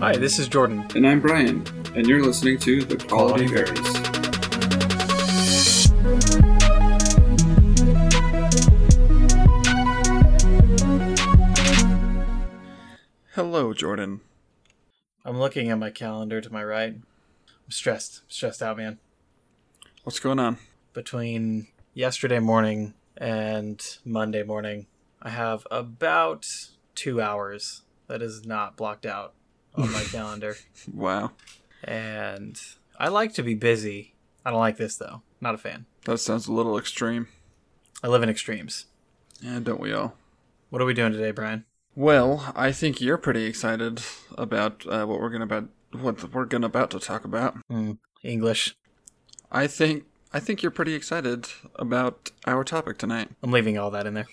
Hi, this is Jordan. And I'm Brian, and you're listening to The Quality Varies. Hello, Jordan. I'm looking at my calendar to my right. I'm stressed. I'm stressed out, man. What's going on? Between yesterday morning and Monday morning, I have about 2 hours that is not blocked out on my calendar. Wow. And I like to be busy. I don't like this, though. Not a fan. That sounds a little extreme. I live in extremes. And don't we all? What are we doing today, Brian? Well, I think you're pretty excited about what we're about to talk about. English. I think you're pretty excited about our topic tonight. I'm leaving all that in there.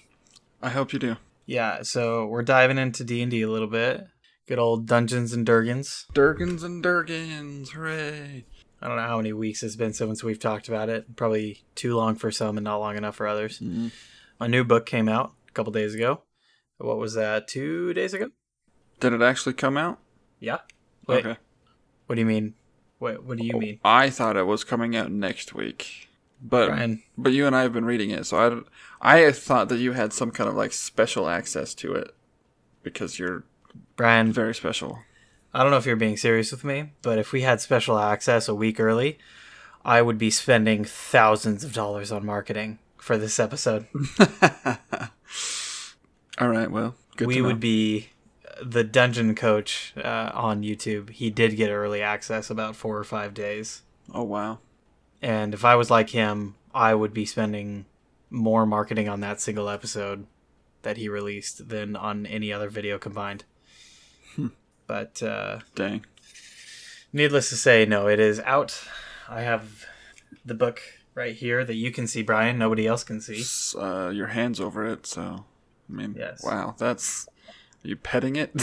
I hope you do. Yeah, so we're diving into D&D a little bit. Good old Dungeons and Durgans. Durgans and Durgans, hooray! I don't know how many weeks it's been since we've talked about it. Probably too long for some and not long enough for others. Mm-hmm. A new book came out a couple days ago. What was that, 2 days ago? Did it actually come out? Yeah. Wait, okay. What do you mean? Wait, what do you mean? I thought it was coming out next week. But Brian. But you and I have been reading it, so I thought that you had some kind of like special access to it. Because you're Brian, very special. I don't know if you're being serious with me, but if we had special access a week early, I would be spending thousands of dollars on marketing for this episode. All right, well, good to know. We would be the Dungeon Coach on YouTube. He did get early access about 4 or 5 days. Oh, wow. And if I was like him, I would be spending more marketing on that single episode that he released than on any other video combined. But, dang. Needless to say, no, it is out. I have the book right here that you can see, Brian. Nobody else can see. Your hand's over it, so... I mean, yes. Wow, that's... Are you petting it?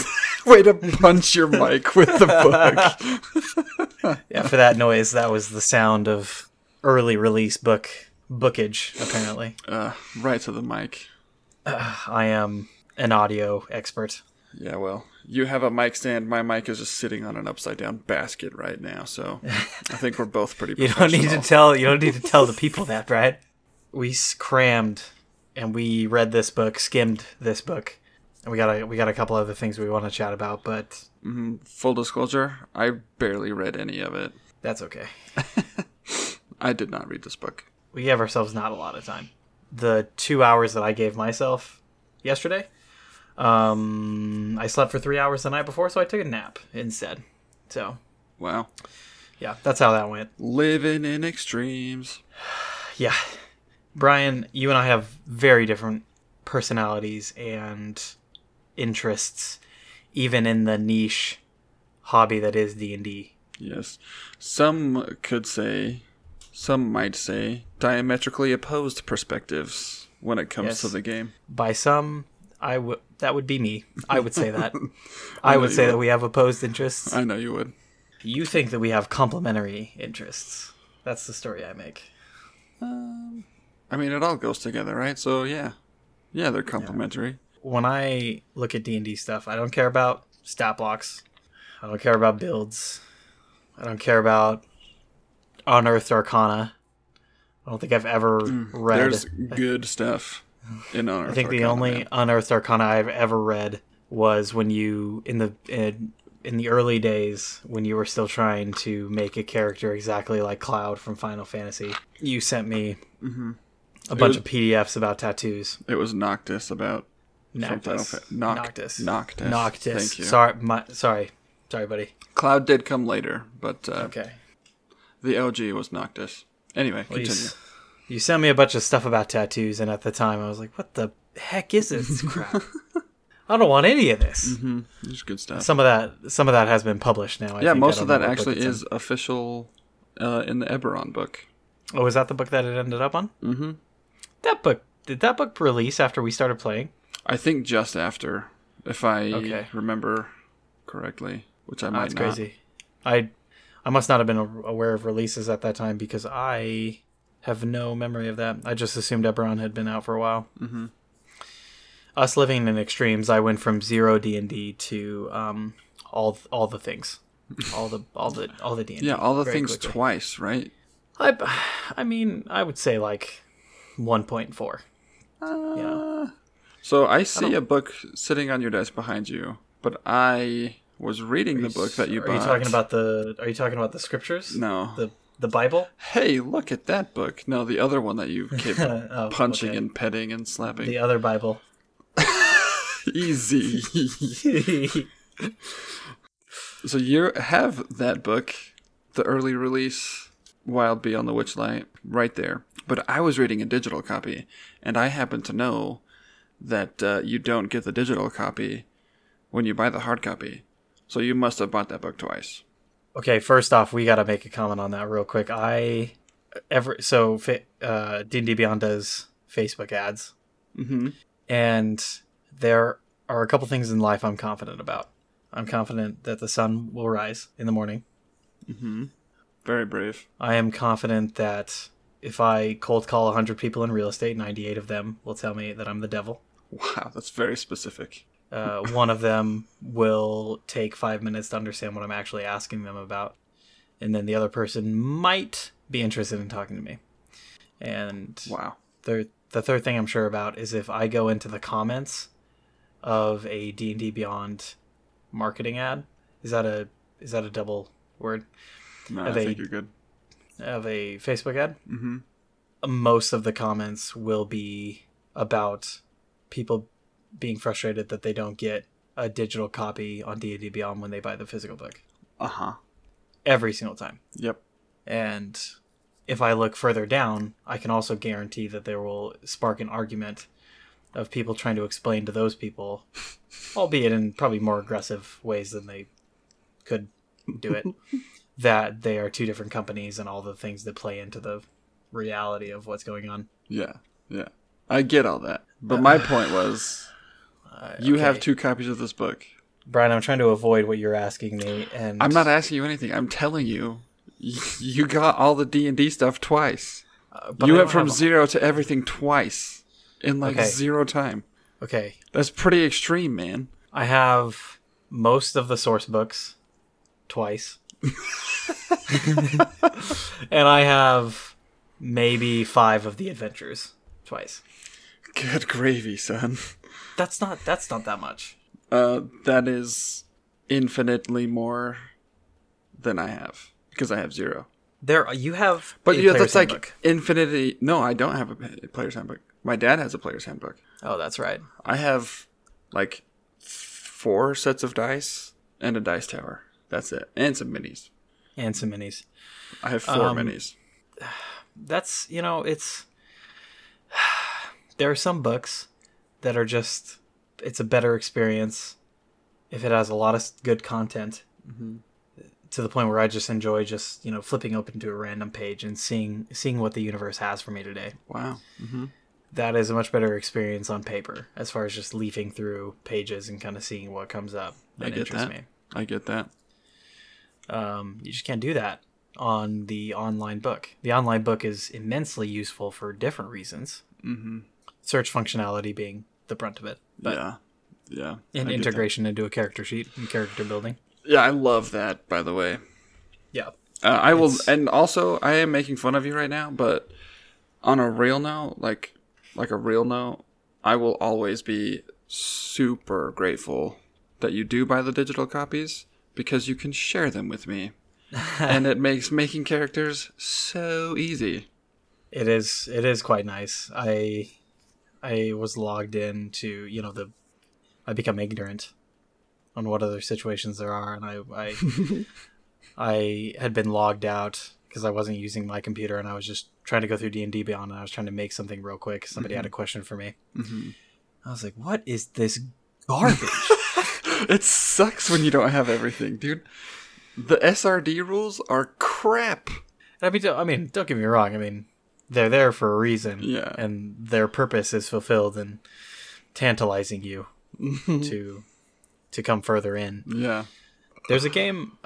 Way to punch your mic with the book. Yeah, for that noise, that was the sound of early release bookage, apparently. Right to the mic. I am an audio expert. Yeah, well, you have a mic stand. My mic is just sitting on an upside-down basket right now, so I think we're both pretty professional. You don't need to tell the people that, Brian. We crammed... And we read this book, skimmed this book, and we got a couple other things we want to chat about. But full disclosure, I barely read any of it. That's okay. I did not read this book. We gave ourselves not a lot of time. The 2 hours that I gave myself yesterday, I slept for 3 hours the night before, so I took a nap instead. So wow, yeah, that's how that went. Living in extremes. Yeah. Brian, you and I have very different personalities and interests, even in the niche hobby that is D&D. Yes. Some could say, some might say, diametrically opposed perspectives when it comes to the game. By some, that would be me. I would say that. I would say that we have opposed interests. I know you would. You think that we have complementary interests. That's the story I make. I mean, it all goes together, right? So, yeah. Yeah, they're complementary. When I look at D&D stuff, I don't care about stat blocks. I don't care about builds. I don't care about Unearthed Arcana. I don't think I've ever read... There's good stuff in Unearthed Arcana. I think the only Unearthed Arcana I've ever read was when you, in the early days, when you were still trying to make a character exactly like Cloud from Final Fantasy, you sent me... Mm-hmm. A bunch of PDFs about tattoos. It was Noctis about... Noctis. Noctis. Thank you. Sorry, buddy. Cloud did come later, but... okay. The OG was Noctis. Anyway, well, continue. You sent me a bunch of stuff about tattoos, and at the time I was like, what the heck is this crap? I don't want any of this. Mm-hmm. It's good stuff. Some of that has been published now. I think most of that actually is official in the Eberron book. Oh, is that the book that it ended up on? Mm-hmm. Did that book release after we started playing? I think just after, if I remember correctly, which I might not. That's crazy. I must not have been aware of releases at that time because I have no memory of that. I just assumed Eberron had been out for a while. Mm-hmm. Us living in extremes, I went from zero D&D to all the things, all the D&D. Yeah, all the things quickly. Twice, right? I mean, I would say like 1.4. You know? So I see a book sitting on your desk behind you, but I was reading the book that you bought. Are you talking about the scriptures? No. The Bible? Hey, look at that book. No, the other one that you kept punching and petting and slapping. The other Bible. Easy. So you have that book, the early release, Wild Beyond the Witchlight, right there. But I was reading a digital copy, and I happen to know that you don't get the digital copy when you buy the hard copy. So you must have bought that book twice. Okay, first off, we got to make a comment on that real quick. So D&D Beyond does Facebook ads. Mm-hmm. And there are a couple things in life I'm confident about. I'm confident that the sun will rise in the morning. Mm-hmm. Very brave. I am confident that if I cold call 100 people in real estate, 98 of them will tell me that I'm the devil. Wow, that's very specific. One of them will take 5 minutes to understand what I'm actually asking them about. And then the other person might be interested in talking to me. And wow. The third thing I'm sure about is if I go into the comments of a D&D Beyond marketing ad. Is that a double word? No, I think you're good. Of a Facebook ad? Mm-hmm. Most of the comments will be about people being frustrated that they don't get a digital copy on D&D Beyond when they buy the physical book. Uh-huh. Every single time. Yep. And if I look further down, I can also guarantee that there will spark an argument of people trying to explain to those people, albeit in probably more aggressive ways than they could do it, that they are two different companies and all the things that play into the reality of what's going on. Yeah, yeah. I get all that. But my point was... You have two copies of this book. Brian, I'm trying to avoid what you're asking me. And I'm not asking you anything. I'm telling you, you got all the D&D stuff twice. But you went from zero to everything twice in like zero time. Okay. That's pretty extreme, man. I have most of the source books twice. And I have maybe 5 of the adventures twice. Good gravy, son. That's not that much. That is infinitely more than I have because I have 0. That's like handbook. Infinity. No, I don't have a player's handbook. My dad has a player's handbook. Oh, that's right. I have like 4 sets of dice and a dice tower. That's it, and some minis. I have 4 minis. That's there are some books that are just, it's a better experience if it has a lot of good content, mm-hmm. to the point where I just enjoy flipping open to a random page and seeing what the universe has for me today. Wow. Mm-hmm. That is a much better experience on paper as far as just leafing through pages and kind of seeing what comes up that interests me. I get that. You just can't do that on the online book. The online book is immensely useful for different reasons. Mm-hmm. Search functionality being the brunt of it. But yeah. And integration into a character sheet and character building. Yeah, I love that, by the way. Yeah. I will, and also, I am making fun of you right now, but on a real note, like a real note, I will always be super grateful that you do buy the digital copies because you can share them with me. And it makes making characters so easy. It is quite nice. I was logged in to, I become ignorant on what other situations there are. And I I had been logged out because I wasn't using my computer and I was just trying to go through D&D Beyond and I was trying to make something real quick. Somebody mm-hmm. had a question for me. Mm-hmm. I was like, what is this garbage? It sucks when you don't have everything, dude. The SRD rules are crap. I mean, don't get me wrong. I mean... They're there for a reason, and their purpose is fulfilled in tantalizing you to come further in. Yeah, there's a game.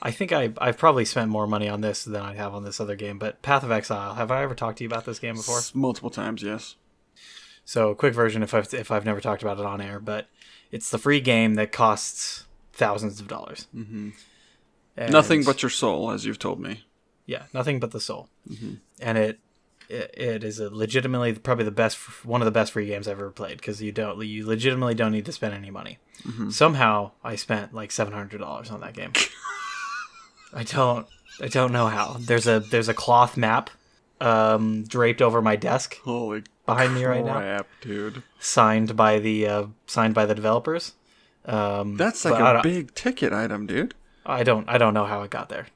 I think I've probably spent more money on this than I have on this other game. But Path of Exile. Have I ever talked to you about this game before? Multiple times, yes. So quick version, if I've never talked about it on air, but it's the free game that costs thousands of dollars. Mm-hmm. Nothing but your soul, as you've told me. Yeah, nothing but the soul. Mm-hmm. And it is a legitimately probably one of the best free games I've ever played, because you legitimately don't need to spend any money. Mm-hmm. Somehow I spent like $700 on that game. I don't know how. There's a cloth map draped over my desk. Holy behind crap, me right now, dude. Signed by the developers. That's like a big ticket item, dude. I don't know how it got there.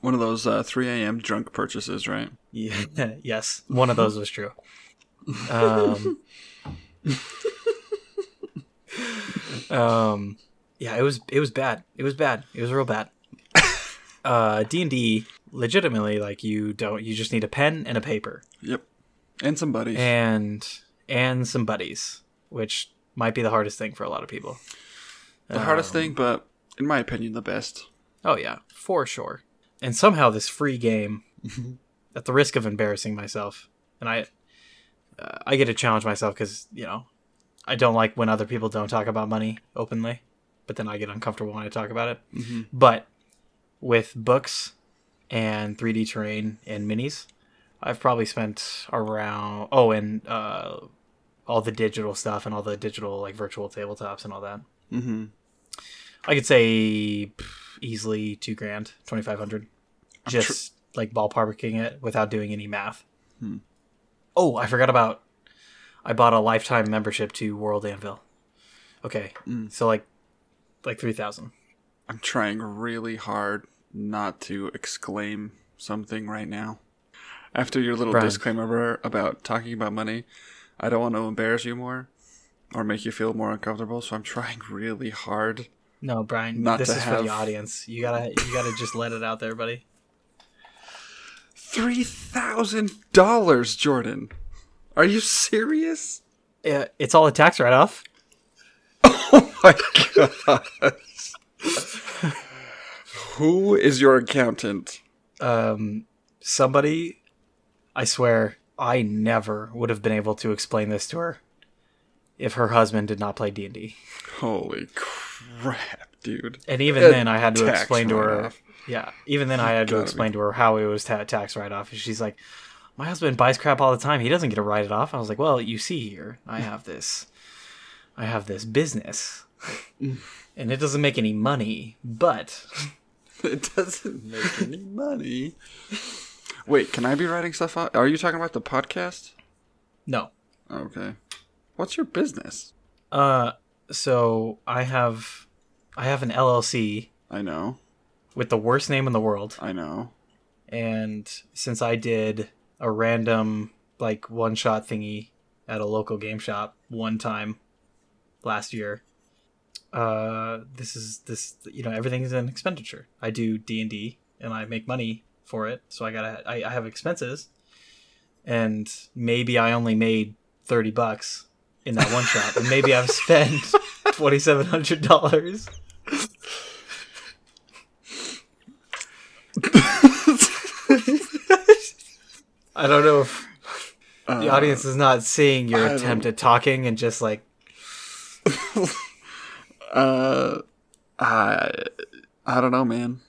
One of those 3 a.m. drunk purchases, right? Yeah. Yes, one of those was true. Yeah, it was bad. It was bad. It was real bad. D&D, legitimately, like you just need a pen and a paper. Yep. And some buddies. And some buddies, which might be the hardest thing for a lot of people. The hardest thing, but in my opinion, the best. Oh yeah, for sure. And somehow this free game, at the risk of embarrassing myself, and I get to challenge myself because, you know, I don't like when other people don't talk about money openly, but then I get uncomfortable when I talk about it. Mm-hmm. But with books and 3D terrain and minis, I've probably spent around... Oh, and all the digital stuff and all the digital, like, virtual tabletops and all that. Mm-hmm. I could say... easily $2,000, $2,500, just like ballparking it without doing any math. Hmm. Oh, I bought a lifetime membership to World Anvil. Okay. So like 3,000. I'm trying really hard not to exclaim something right now. After your little disclaimer about talking about money, I don't want to embarrass you more or make you feel more uncomfortable. So I'm trying really hard. No, Brian, this is for the audience. You gotta just let it out there, buddy. $3,000, Jordan. Are you serious? Yeah, it's all a tax write-off. Oh my gosh. Who is your accountant? Somebody. I swear, I never would have been able to explain this to her if her husband did not play D&D. Holy crap, dude. And even then I had to explain to her. Write-off. Yeah. Even then I had to explain to her how it was tax write-off. And she's like, my husband buys crap all the time. He doesn't get to write it off. I was like, well, you see here, I have this business and it doesn't make any money, but it doesn't make any money. Wait, can I be writing stuff out? Are you talking about the podcast? No. Okay. What's your business? So I have an LLC. I know. With the worst name in the world. I know. And since I did a random like one-shot thingy at a local game shop one time last year, this you know, everything's an expenditure. I do D&D and I make money for it, so I have expenses, and maybe I only made $30. In that one shot, and maybe I've spent $2,700. I don't know if the audience is not seeing your attempt at talking and just like. I don't know, man.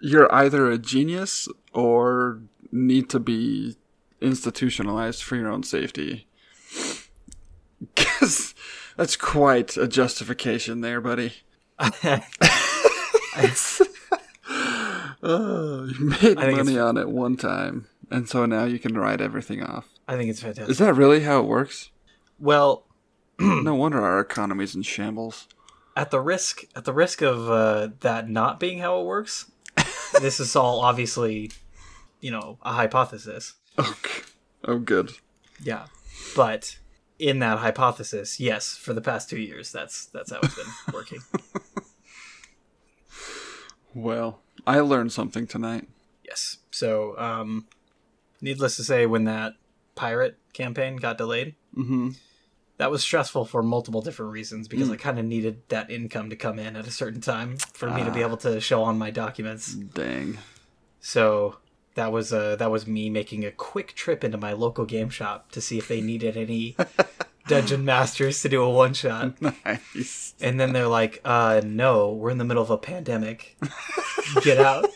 You're either a genius or need to be institutionalized for your own safety. Because that's quite a justification there, buddy. You made money on it one time, and so now you can write everything off. I think it's fantastic. Is that really how it works? Well, no wonder our economy's in shambles. At the risk of that not being how it works, this is all obviously, you know, a hypothesis. Okay. Oh, good. Yeah, but. In that hypothesis, yes, for the past 2 years, that's how it's been working. Well, I learned something tonight. Yes. So, needless to say, when that pirate campaign got delayed, mm-hmm. that was stressful for multiple different reasons, because I kind of needed that income to come in at a certain time for me to be able to show on my documents. Dang. So... That was me making a quick trip into my local game shop to see if they needed any dungeon masters to do a one-shot. Nice. And then they're like, no, we're in the middle of a pandemic. Get out.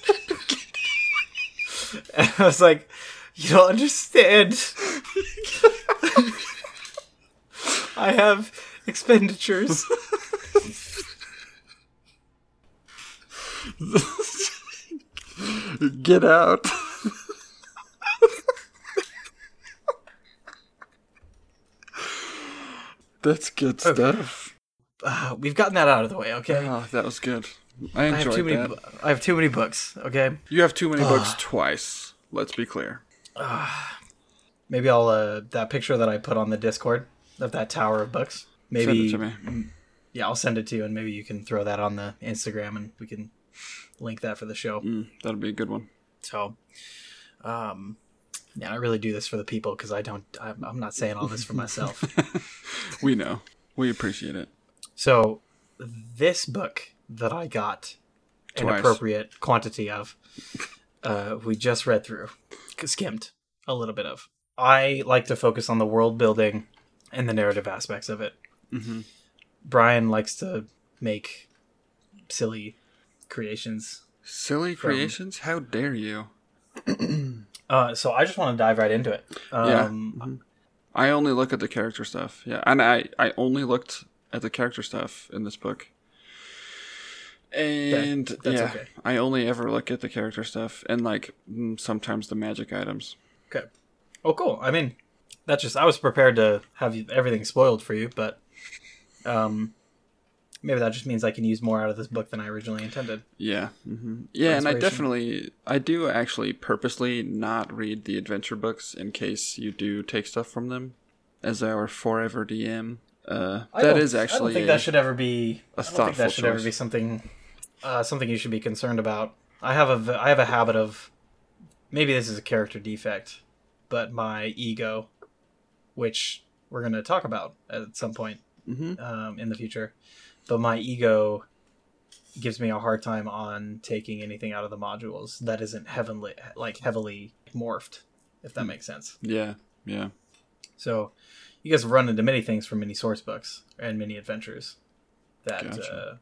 And I was like, you don't understand. I have expenditures. Get out. That's good stuff. We've gotten that out of the way, okay? Oh, that was good. I enjoyed that. I have too many books, okay? You have too many books twice. Let's be clear. Maybe I'll... that picture that I put on the Discord of that tower of books. Maybe, send it to me. Yeah, I'll send it to you, and maybe you can throw that on the Instagram, and we can link that for the show. That'll be a good one. So... yeah, I really do this for the people because I'm not saying all this for myself. We know. We appreciate it. So this book that I got an appropriate quantity of, we just read through, skimmed a little bit of. I like to focus on the world building and the narrative aspects of it. Mm-hmm. Brian likes to make silly creations. Silly creations? How dare you? So I just want to dive right into it. I only look at the character stuff. Yeah, and I only looked at the character stuff in this book. And that's okay. I only ever look at the character stuff and like sometimes the magic items. Okay. Oh, cool. I mean, that's just I was prepared to have everything spoiled for you, but maybe that just means I can use more out of this book than I originally intended. Yeah. Mm-hmm. Yeah, and I do actually purposely not read the adventure books in case you do take stuff from them as our forever DM. That is actually I don't think that should ever be a thoughtful choice. I don't think that should ever be something you should be concerned about. I have a habit of, maybe this is a character defect, but my ego, which we're going to talk about at some point in the future. But my ego gives me a hard time on taking anything out of the modules that isn't heavily morphed, if that makes sense. Yeah, yeah. So you guys run into many things from many source books and many adventures. That gotcha.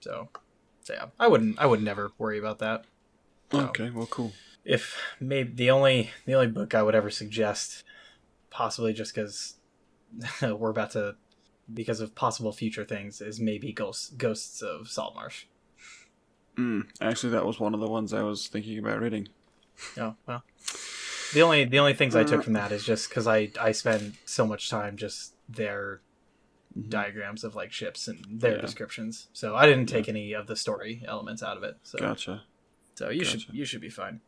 So yeah, I would never worry about that. So okay, well, cool. If maybe the only book I would ever suggest, possibly just because we're about to. Because of possible future things, is maybe Ghosts of Saltmarsh. Actually, that was one of the ones I was thinking about reading. Oh, well. The only things I took from that is just because I spend so much time just their diagrams of like ships and their descriptions. So I didn't take any of the story elements out of it. So. Gotcha. So you should be fine.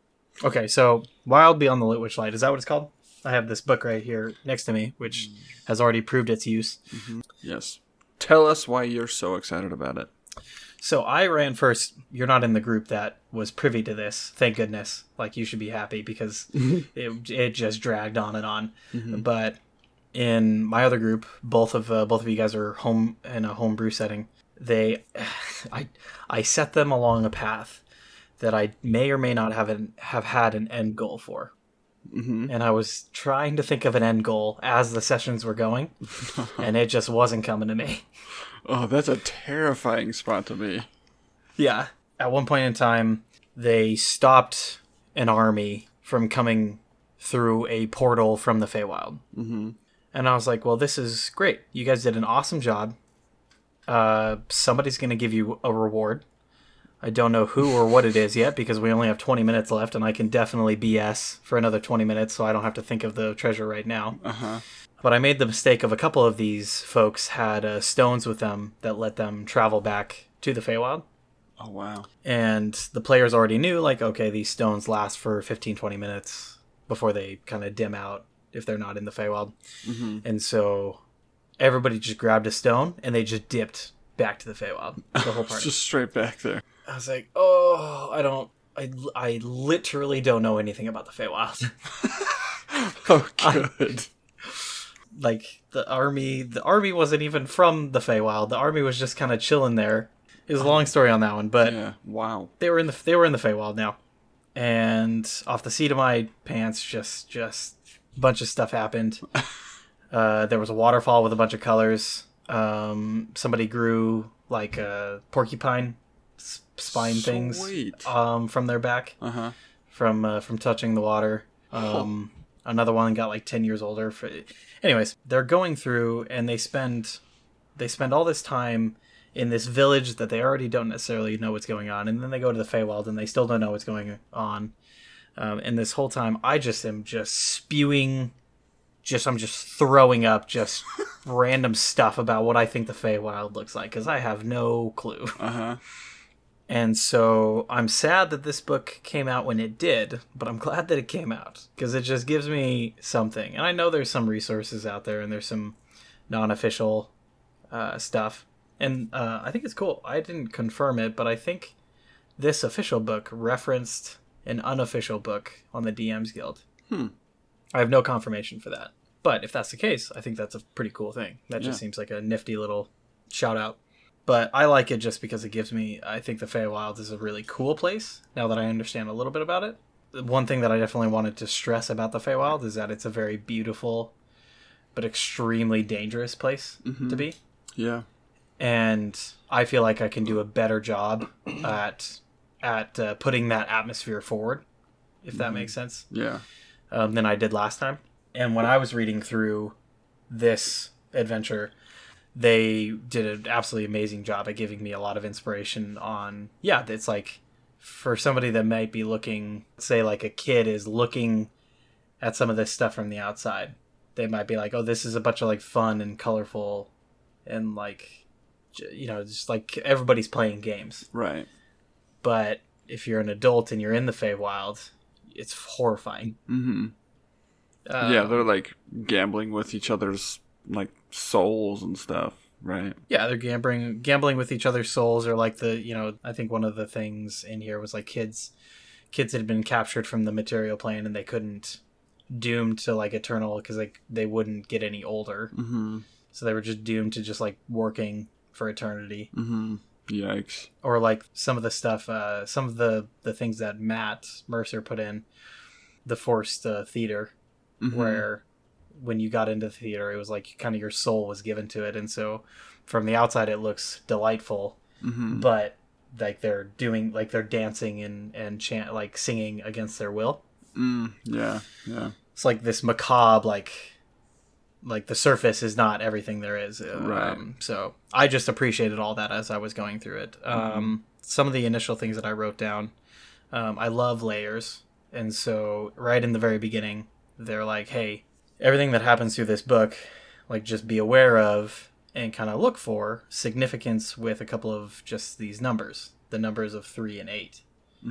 Okay, so Wild Beyond the Witchlight, is that what it's called? I have this book right here next to me, which has already proved its use. Mm-hmm. Yes. Tell us why you're so excited about it. So I ran first. You're not in the group that was privy to this. Thank goodness. Like, you should be happy because it just dragged on and on. Mm-hmm. But in my other group, both of you guys are home in a homebrew setting. I set them along a path that I may or may not have had an end goal for. Mm-hmm. And I was trying to think of an end goal as the sessions were going, and it just wasn't coming to me. Oh, that's a terrifying spot to be. Yeah. At one point in time, they stopped an army from coming through a portal from the Feywild. Mm-hmm. And I was like, well, this is great. You guys did an awesome job. Somebody's going to give you a reward. I don't know who or what it is yet because we only have 20 minutes left and I can definitely BS for another 20 minutes so I don't have to think of the treasure right now. Uh-huh. But I made the mistake of a couple of these folks had stones with them that let them travel back to the Feywild. Oh, wow. And the players already knew, like, okay, these stones last for 15, 20 minutes before they kind of dim out if they're not in the Feywild. Mm-hmm. And so everybody just grabbed a stone and they just dipped back to the Feywild. The whole party. Just straight back there. I was like, oh, I literally don't know anything about the Feywild. Oh, good. Like, the army wasn't even from the Feywild. The army was just kind of chilling there. It was a long story on that one, but yeah, wow. They were in the Feywild now. And off the seat of my pants, just a bunch of stuff happened. There was a waterfall with a bunch of colors. Somebody grew like a porcupine spine things from their back from touching the water. Another one got like 10 years older. Anyways, they're going through and they spend all this time in this village that they already don't necessarily know what's going on. And then they go to the Feywild and they still don't know what's going on. And this whole time I just am just spewing, I'm just throwing up just random stuff about what I think the Feywild looks like. 'Cause I have no clue. And so I'm sad that this book came out when it did, but I'm glad that it came out because it just gives me something. And I know there's some resources out there and there's some non-official stuff. And I think it's cool. I didn't confirm it, but I think this official book referenced an unofficial book on the DMs Guild. I have no confirmation for that. But if that's the case, I think that's a pretty cool thing. That just seems like a nifty little shout out. But I like it just because it gives me... I think the Feywild is a really cool place, now that I understand a little bit about it. One thing that I definitely wanted to stress about the Feywild is that it's a very beautiful, but extremely dangerous place to be. Yeah. And I feel like I can do a better job at putting that atmosphere forward, if that makes sense. Than I did last time. And when I was reading through this adventure... They did an absolutely amazing job at giving me a lot of inspiration on, it's like for somebody that might be looking, say like a kid is looking at some of this stuff from the outside. They might be like, oh, this is a bunch of like fun and colorful and like, you know, just like everybody's playing games. Right. But if you're an adult and you're in the Feywild, it's horrifying. Yeah, they're like gambling with each other's like souls and stuff, right? Yeah, they're gambling with each other's souls, or like the, you know, I think one of the things in here was like kids had been captured from the material plane and they couldn't doomed to like eternal because like they wouldn't get any older, so they were just doomed to just like working for eternity. Yikes. Or like some of the stuff, some of the things that Matt Mercer put in, the forced theater, where when you got into the theater, it was like kind of your soul was given to it. And so from the outside, it looks delightful, but like they're doing, like they're dancing and chant, like singing against their will. Yeah. It's like this macabre, like the surface is not everything there is. Right. So I just appreciated all that as I was going through it. Some of the initial things that I wrote down, I love layers. And so right in the very beginning, they're like, hey, everything that happens through this book, like just be aware of and kind of look for significance with a couple of just these numbers, the numbers of 3 and 8,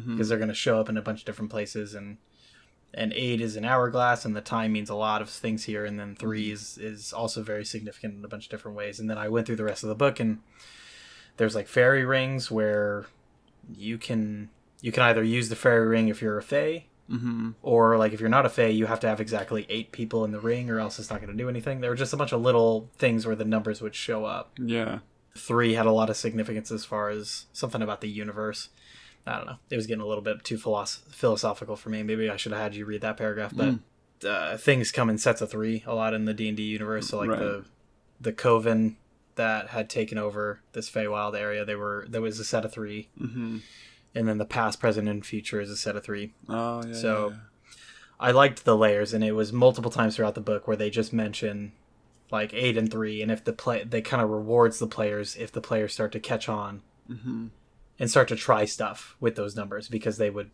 because they're going to show up in a bunch of different places. And 8 is an hourglass and the time means a lot of things here. And then 3 is also very significant in a bunch of different ways. And then I went through the rest of the book and there's like fairy rings where you can either use the fairy ring if you're a fae. Or like if you're not a fae, you have to have exactly 8 people in the ring or else it's not going to do anything. There were just a bunch of little things where the numbers would show up. 3 had a lot of significance as far as something about the universe. I don't know. It was getting a little bit too philosophical for me. Maybe I should have had you read that paragraph. But things come in sets of 3 a lot in the D&D universe. So like the coven that had taken over this Feywild area, there was a set of 3. And then the past, present, and future is a set of 3. Oh, yeah. So I liked the layers, and it was multiple times throughout the book where they just mention like 8 and 3, and if they kind of rewards the players if the players start to catch on and start to try stuff with those numbers because they would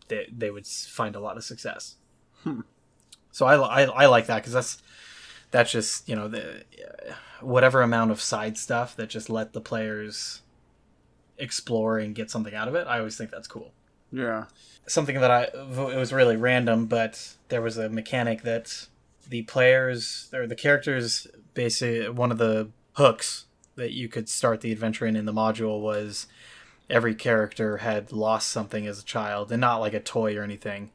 find a lot of success. So I like that because that's just, you know, the whatever amount of side stuff that just let the players explore and get something out of it. I always think that's cool. Yeah. Something that it was really random, but there was a mechanic that the players or the characters, basically one of the hooks that you could start the adventure in the module was every character had lost something as a child, and not like a toy or anything,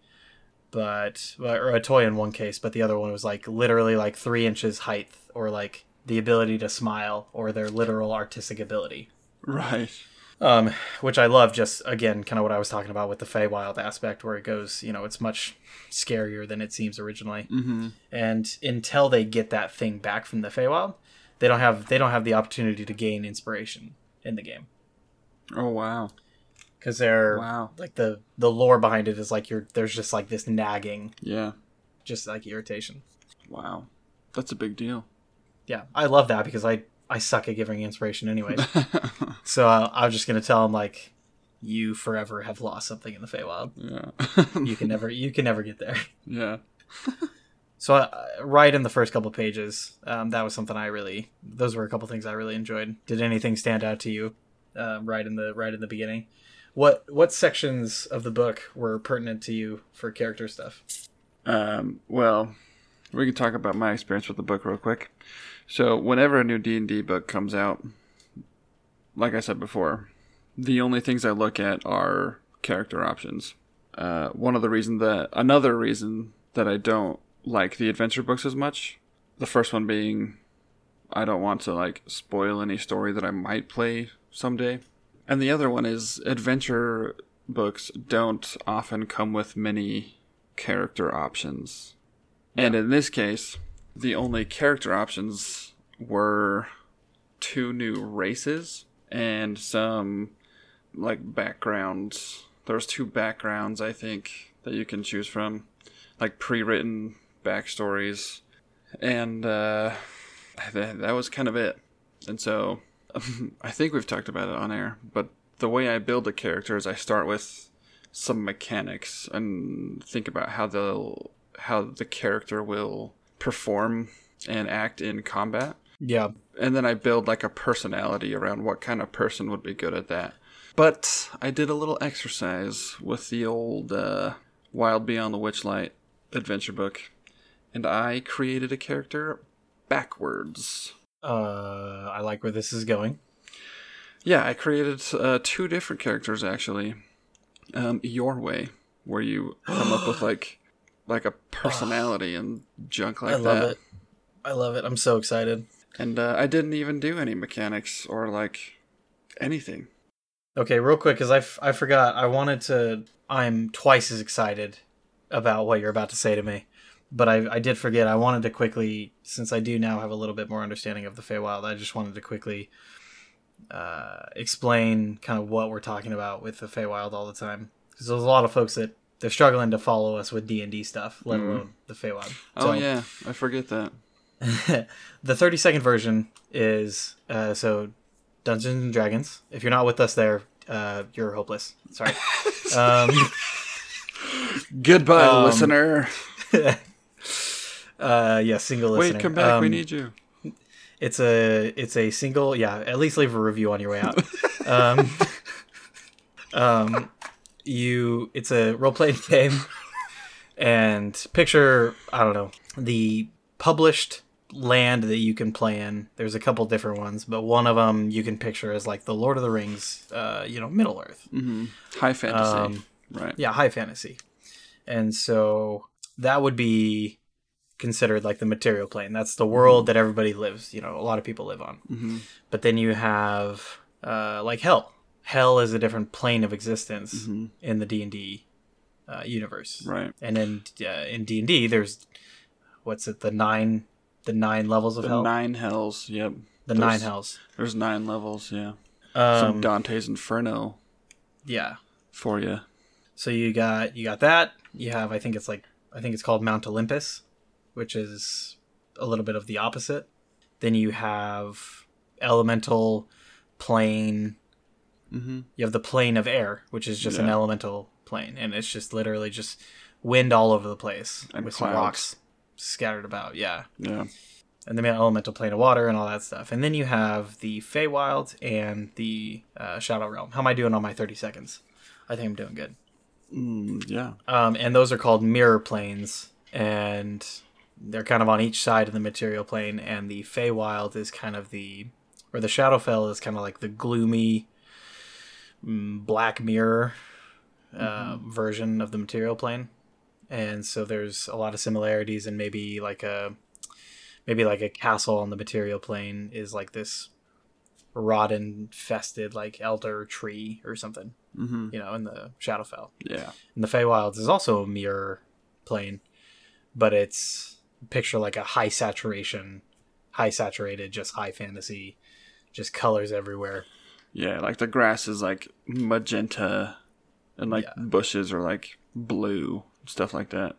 but or a toy in one case, but the other one was like literally like 3 inches height or like the ability to smile or their literal artistic ability. Right. Which I love, just, again, kind of what I was talking about with the Feywild aspect, where it goes, you know, it's much scarier than it seems originally. Mm-hmm. And until they get that thing back from the Feywild, they don't have the opportunity to gain inspiration in the game. Oh, wow. Because they're, like, the lore behind it is, like, there's just, like, this nagging. Yeah. Just, like, irritation. Wow. That's a big deal. Yeah. I love that because I suck at giving inspiration anyways. So I'm just going to tell them, like, you forever have lost something in the Feywild. Yeah. you can never get there. Yeah. So right in the first couple pages, that was something those were a couple things I really enjoyed. Did anything stand out to you right in the beginning? What sections of the book were pertinent to you for character stuff? Well, we can talk about my experience with the book real quick. So whenever a new D&D book comes out, like I said before, the only things I look at are character options. Another reason that I don't like the adventure books as much, the first one being I don't want to, like, spoil any story that I might play someday. And the other one is adventure books don't often come with many character options. Yeah. And in this case, the only character options were two new races and some, like, backgrounds. There's two backgrounds, I think, that you can choose from, like, pre-written backstories. And that was kind of it. And so I think we've talked about it on air, but the way I build a character is I start with some mechanics and think about how the character will perform and act in combat. Yeah. And then I build, like, a personality around what kind of person would be good at that. But I did a little exercise with the old Wild Beyond the Witchlight adventure book, and I created a character backwards. I like where this is going. Yeah, I created two different characters, actually. Your Way, where you come up with, like a personality and junk like that. I love it. I'm so excited. And I didn't even do any mechanics or, like, anything. Okay, real quick, because I forgot. I'm twice as excited about what you're about to say to me. But I did forget. I wanted to quickly, since I do now have a little bit more understanding of the Feywild, I just wanted to quickly explain kind of what we're talking about with the Feywild all the time. Because there's a lot of folks that they're struggling to follow us with D&D stuff, let alone the Feywild. So, oh, yeah. I forget that. The 32nd version is, so Dungeons and Dragons. If you're not with us there, you're hopeless. Sorry. Goodbye, listener. Single listener. Wait, come back. We need you. It's a single. Yeah, at least leave a review on your way out. It's a role-playing game, and picture, I don't know, the published land that you can play in. There's a couple different ones, but one of them you can picture as, like, the Lord of the Rings, Middle Earth. Mm-hmm. High fantasy, right? Yeah, high fantasy. And so that would be considered, like, the material plane. That's the world that everybody lives, you know, a lot of people live on. Mm-hmm. But then you have, like, hell. Hell is a different plane of existence in the D&D universe. Right. And in D&D, there's, the nine levels of hell? The nine hells, yep. Nine hells. There's nine levels, yeah. Some Dante's Inferno. Yeah. For you. So you got that. You have, I think it's called Mount Olympus, which is a little bit of the opposite. Then you have elemental plane. Mm-hmm. You have the plane of air, which is just an elemental plane, and it's just literally just wind all over the place and with clouds. Some rocks scattered about. Yeah, yeah. And then you have elemental plane of water and all that stuff. And then you have the Feywild and the Shadow Realm. How am I doing on my 30 seconds? I think I'm doing good. Yeah. And those are called mirror planes, and they're kind of on each side of the material plane. And the Feywild is kind of the Shadowfell is kind of like the gloomy Black Mirror version of the material plane, and so there's a lot of similarities. And maybe like a castle on the material plane is like this rot infested like elder tree or something, you know, in the Shadowfell. Yeah. And the Feywilds is also a mirror plane, but it's picture like a high saturation, high saturated, just high fantasy, just colors everywhere. Yeah, like the grass is like magenta and like bushes are like blue, stuff like that.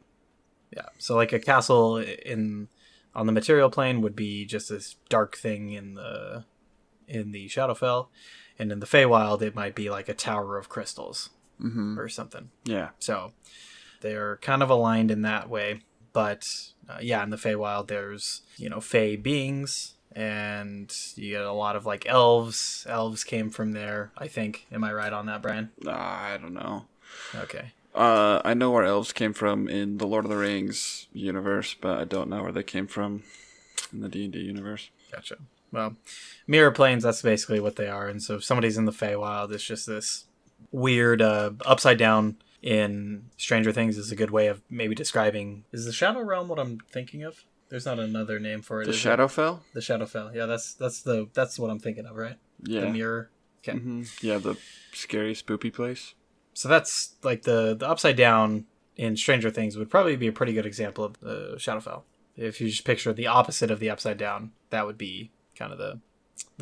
Yeah. So like a castle in on the material plane would be just this dark thing in the Shadowfell, and in the Feywild it might be like a tower of crystals or something. Yeah. So they're kind of aligned in that way, but yeah, in the Feywild there's, you know, fey beings, and you get a lot of like elves. Elves came from there, I think. Am I right on that, Brian? I don't know. Okay. I know where elves came from in the Lord of the Rings universe, but I don't know where they came from in the D&D universe. Gotcha. Well, mirror planes, that's basically what they are. And so if somebody's in the Feywild, it's just this weird upside down. In Stranger Things is a good way of maybe describing... Is the Shadow Realm what I'm thinking of? There's not another name for it. The Shadowfell? The Shadowfell. Yeah, that's what I'm thinking of, right? Yeah. The mirror. Okay. Mm-hmm. Yeah, the scary, spoopy place. So that's like the upside down in Stranger Things would probably be a pretty good example of the Shadowfell. If you just picture the opposite of the upside down, that would be kind of the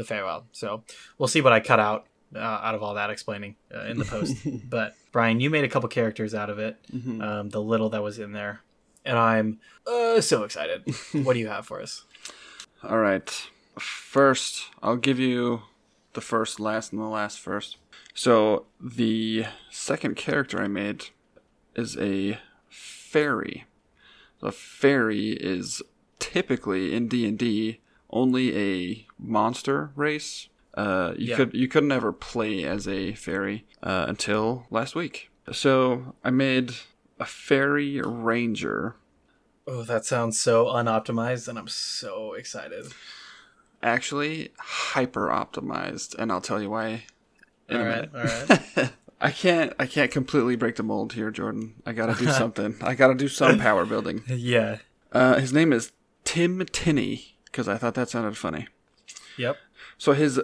Feywild. So we'll see what I cut out of all that explaining in the post. But Brian, you made a couple characters out of it, the little that was in there. And I'm so excited. What do you have for us? All right. First, I'll give you the first, last, and the last first. So the second character I made is a fairy. The fairy is typically in D&D only a monster race. You couldn't ever play as a fairy until last week. So I made a fairy ranger. Oh, that sounds so unoptimized, and I'm so excited. Actually, hyper optimized, and I'll tell you why. All right. I can't completely break the mold here, Jordan. I gotta do something. I gotta do some power building. Yeah. His name is Tim Tinney because I thought that sounded funny. Yep. So his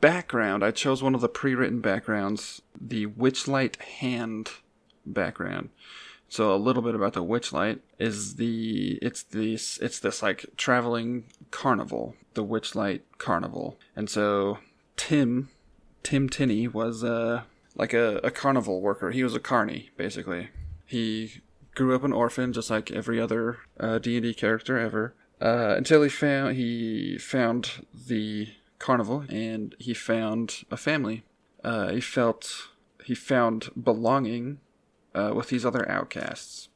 background, I chose one of the pre-written backgrounds, the Witchlight Hand background. So a little bit about the Witchlight is it's this like traveling carnival, the Witchlight Carnival. And so Tim Tinney was like a carnival worker. He was a carny, basically. He grew up an orphan, just like every other D&D character ever, until he found the carnival and he found a family. He found belonging with these other outcasts.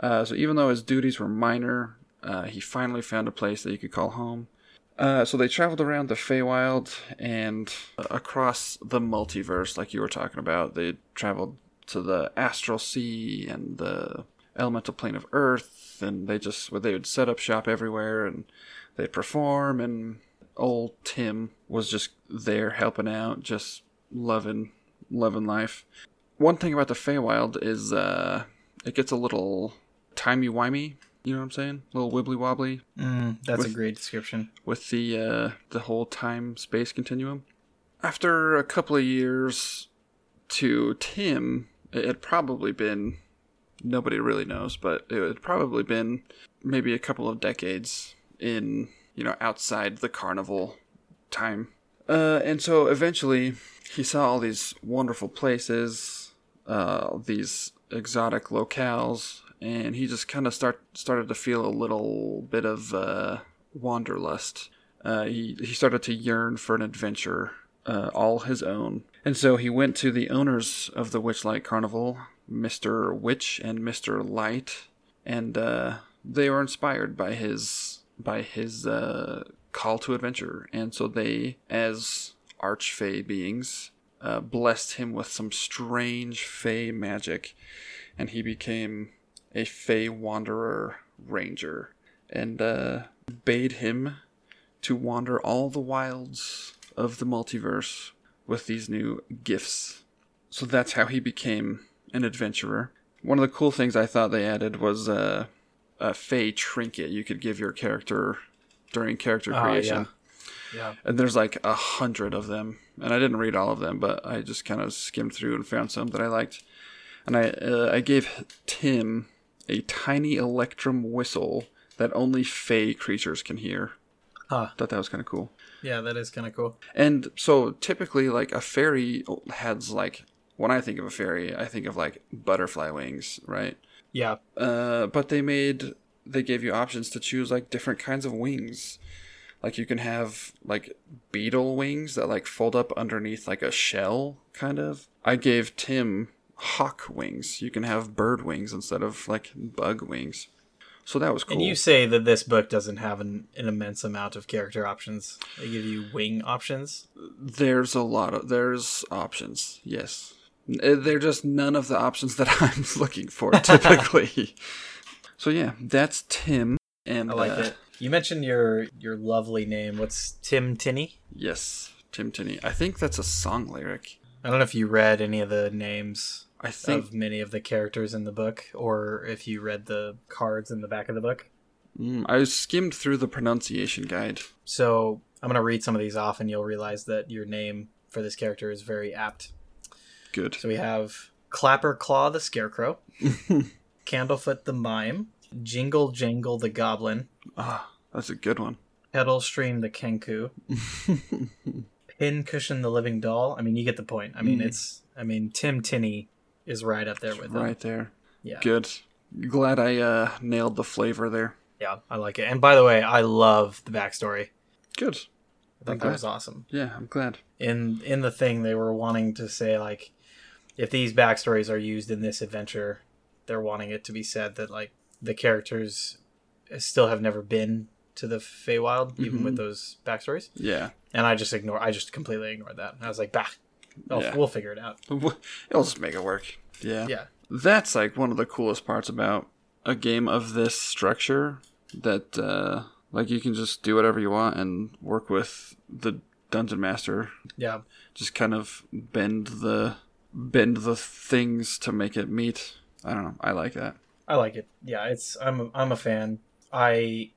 So even though his duties were minor, he finally found a place that he could call home. So they traveled around the Feywild and across the multiverse, like you were talking about. They traveled to the astral sea and the elemental plane of Earth, and they would set up shop everywhere, and they'd perform, and old Tim was just there helping out, just loving life. One thing about the Feywild is it gets a little timey-wimey. You know what I'm saying? A little wibbly-wobbly. That's a great description. With the whole time-space continuum. After a couple of years to Tim, it had probably been, nobody really knows, but it had probably been maybe a couple of decades in, you know, outside the carnival time. And so eventually he saw all these wonderful places, these exotic locales, and he just kind of started to feel a little bit of wanderlust. He started to yearn for an adventure all his own. And so he went to the owners of the Witchlight Carnival, Mr. Witch and Mr. Light, and they were inspired by his call to adventure. And so they, as archfey beings, blessed him with some strange fey magic, and he became a fey wanderer ranger, and bade him to wander all the wilds of the multiverse with these new gifts. So that's how he became an adventurer. One of the cool things I thought they added was a fey trinket you could give your character during character creation. Yeah. And there's like 100 of them. And I didn't read all of them, but I just kind of skimmed through and found some that I liked. And I gave Tim a tiny electrum whistle that only fey creatures can hear. Huh. Thought that was kind of cool. Yeah, that is kind of cool. And so typically, like, a fairy has, like, when I think of a fairy, I think of, like, butterfly wings, right? Yeah. But they gave you options to choose, like, different kinds of wings. Like, you can have, like, beetle wings that, like, fold up underneath, like, a shell, kind of. I gave Tim hawk wings. You can have bird wings instead of, like, bug wings. So that was cool. And you say that this book doesn't have an immense amount of character options. They give you wing options? There's options, yes. They're just none of the options that I'm looking for, typically. So yeah, that's Tim. And I like it. You mentioned your lovely name. What's Tim Tinney? Yes, Tim Tinney. I think that's a song lyric. I don't know if you read any of the names of many of the characters in the book, or if you read the cards in the back of the book. I skimmed through the pronunciation guide. So I'm going to read some of these off, and you'll realize that your name for this character is very apt. Good. So we have Clapperclaw the Scarecrow, Candlefoot the Mime, Jingle Jangle the Goblin. Ah, that's a good one. Petalstream the Kenku, Pincushion the Living Doll. I mean, you get the point. I mean, Tim Tinney is right up there with it. Right there. Yeah. Good. Glad I nailed the flavor there. Yeah, I like it. And by the way, I love the backstory. Good. I think that was awesome. Yeah, I'm glad. In the thing, they were wanting to say, like, if these backstories are used in this adventure, they're wanting it to be said that, like, the characters still have never been to the Feywild, even with those backstories. Yeah. And I just completely ignored that. I was like, bah. We'll figure it out. It'll just make it work. Yeah. Yeah. That's like one of the coolest parts about a game of this structure, that like you can just do whatever you want and work with the dungeon master. Yeah. Just kind of bend the things to make it meet. I don't know. I like that. I like it. Yeah, I'm a fan. I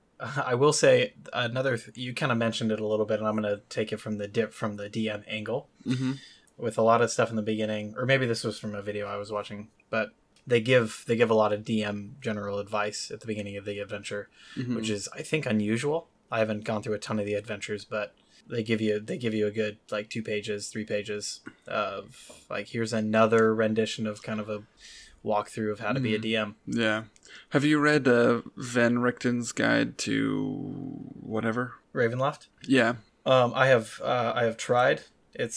will say another. You kind of mentioned it a little bit, and I'm going to take it from the DM angle. Mm-hmm. With a lot of stuff in the beginning, or maybe this was from a video I was watching, but they give a lot of DM general advice at the beginning of the adventure, which is, I think, unusual. I haven't gone through a ton of the adventures, but they give you a good, like, 2 pages, 3 pages of, like, here's another rendition of kind of a walkthrough of how to be a DM. Yeah. Have you read Van Richten's Guide to whatever? Ravenloft? Yeah. I have tried. I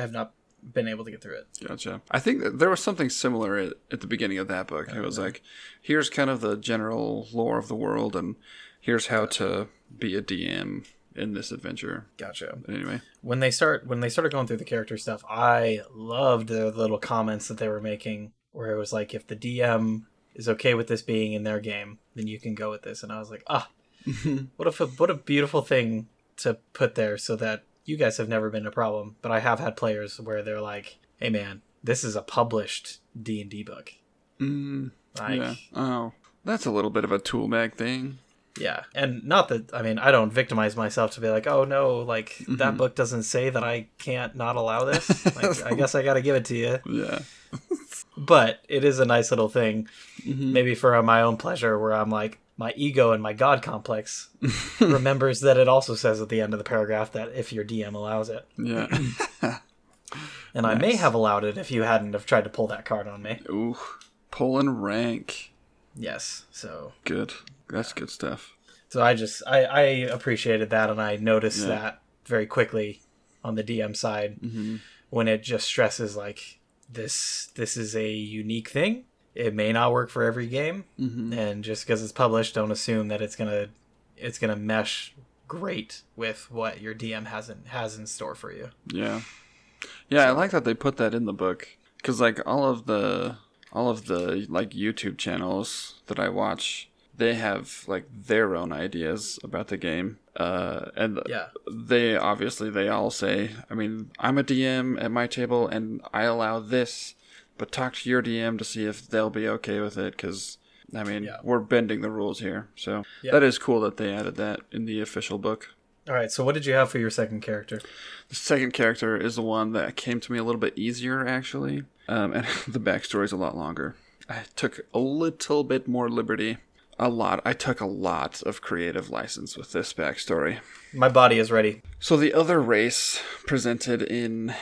have not been able to get through it. Gotcha. I think that there was something similar at the beginning of that book. It was like, here's kind of the general lore of the world, and here's how to be a DM in this adventure. Gotcha. Anyway, when they started going through the character stuff, I loved the little comments that they were making, where it was like, if the DM is okay with this being in their game, then you can go with this. And I was like, what a beautiful thing to put there, so that you guys have never been a problem. But I have had players where they're like, hey man, this is a published D&D book. Oh, that's a little bit of a tool bag thing. Yeah. And not that, I mean, I don't victimize myself to be like, oh no, like that book doesn't say that I can't not allow this. Like, I guess I got to give it to you. Yeah. But it is a nice little thing, maybe for my own pleasure, where I'm like, my ego and my God complex remembers that it also says at the end of the paragraph that if your DM allows it. Yeah. And nice. I may have allowed it if you hadn't have tried to pull that card on me. Ooh, pulling rank. Yes. So good. That's good stuff. So I appreciated that, and I noticed that very quickly on the DM side when it just stresses, like, this is a unique thing. It may not work for every game, and just because it's published, don't assume that it's gonna mesh great with what your DM has in store for you. Yeah, so. I like that they put that in the book, because, like, all of the like YouTube channels that I watch, they have, like, their own ideas about the game, they all say, I mean, I'm a DM at my table, and I allow this. But talk to your DM to see if they'll be okay with it, because, I mean, we're bending the rules here. So that is cool that they added that in the official book. All right, so what did you have for your second character? The second character is the one that came to me a little bit easier, actually. And the backstory is a lot longer. I took a little bit more liberty. A lot. I took a lot of creative license with this backstory. My body is ready. So the other race presented in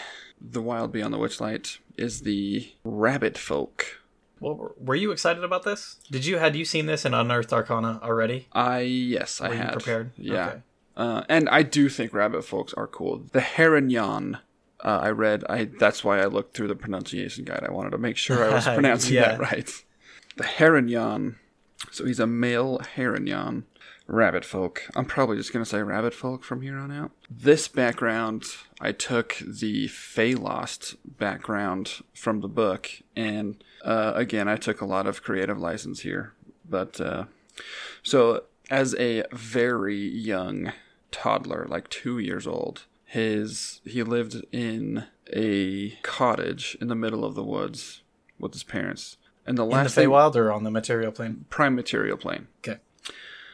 The Wild Beyond the Witchlight is the rabbit folk. Well, were you excited about this? Had you seen this in Unearthed Arcana already? Yes, I had. Were you prepared? Yeah. Okay. And I do think rabbit folks are cool. The Harengon, that's why I looked through the pronunciation guide. I wanted to make sure I was pronouncing that right. The Harengon. So he's a male Harengon. Rabbit folk. I'm probably just going to say rabbit folk from here on out. This background, I took the Feywild background from the book. And again, I took a lot of creative license here. But so as a very young toddler, like 2 years old, he lived in a cottage in the middle of the woods with his parents. And the last in the Feywild or on the material plane? Prime material plane. Okay.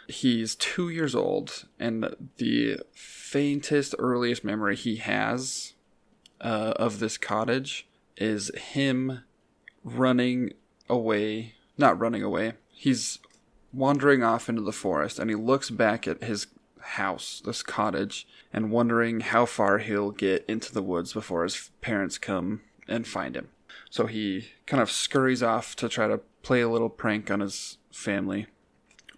He's 2 years old, and the faintest, earliest memory he has of this cottage is him running away. Not running away. He's wandering off into the forest, and he looks back at his house, this cottage, and wondering how far he'll get into the woods before his parents come and find him. So he kind of scurries off to try to play a little prank on his family.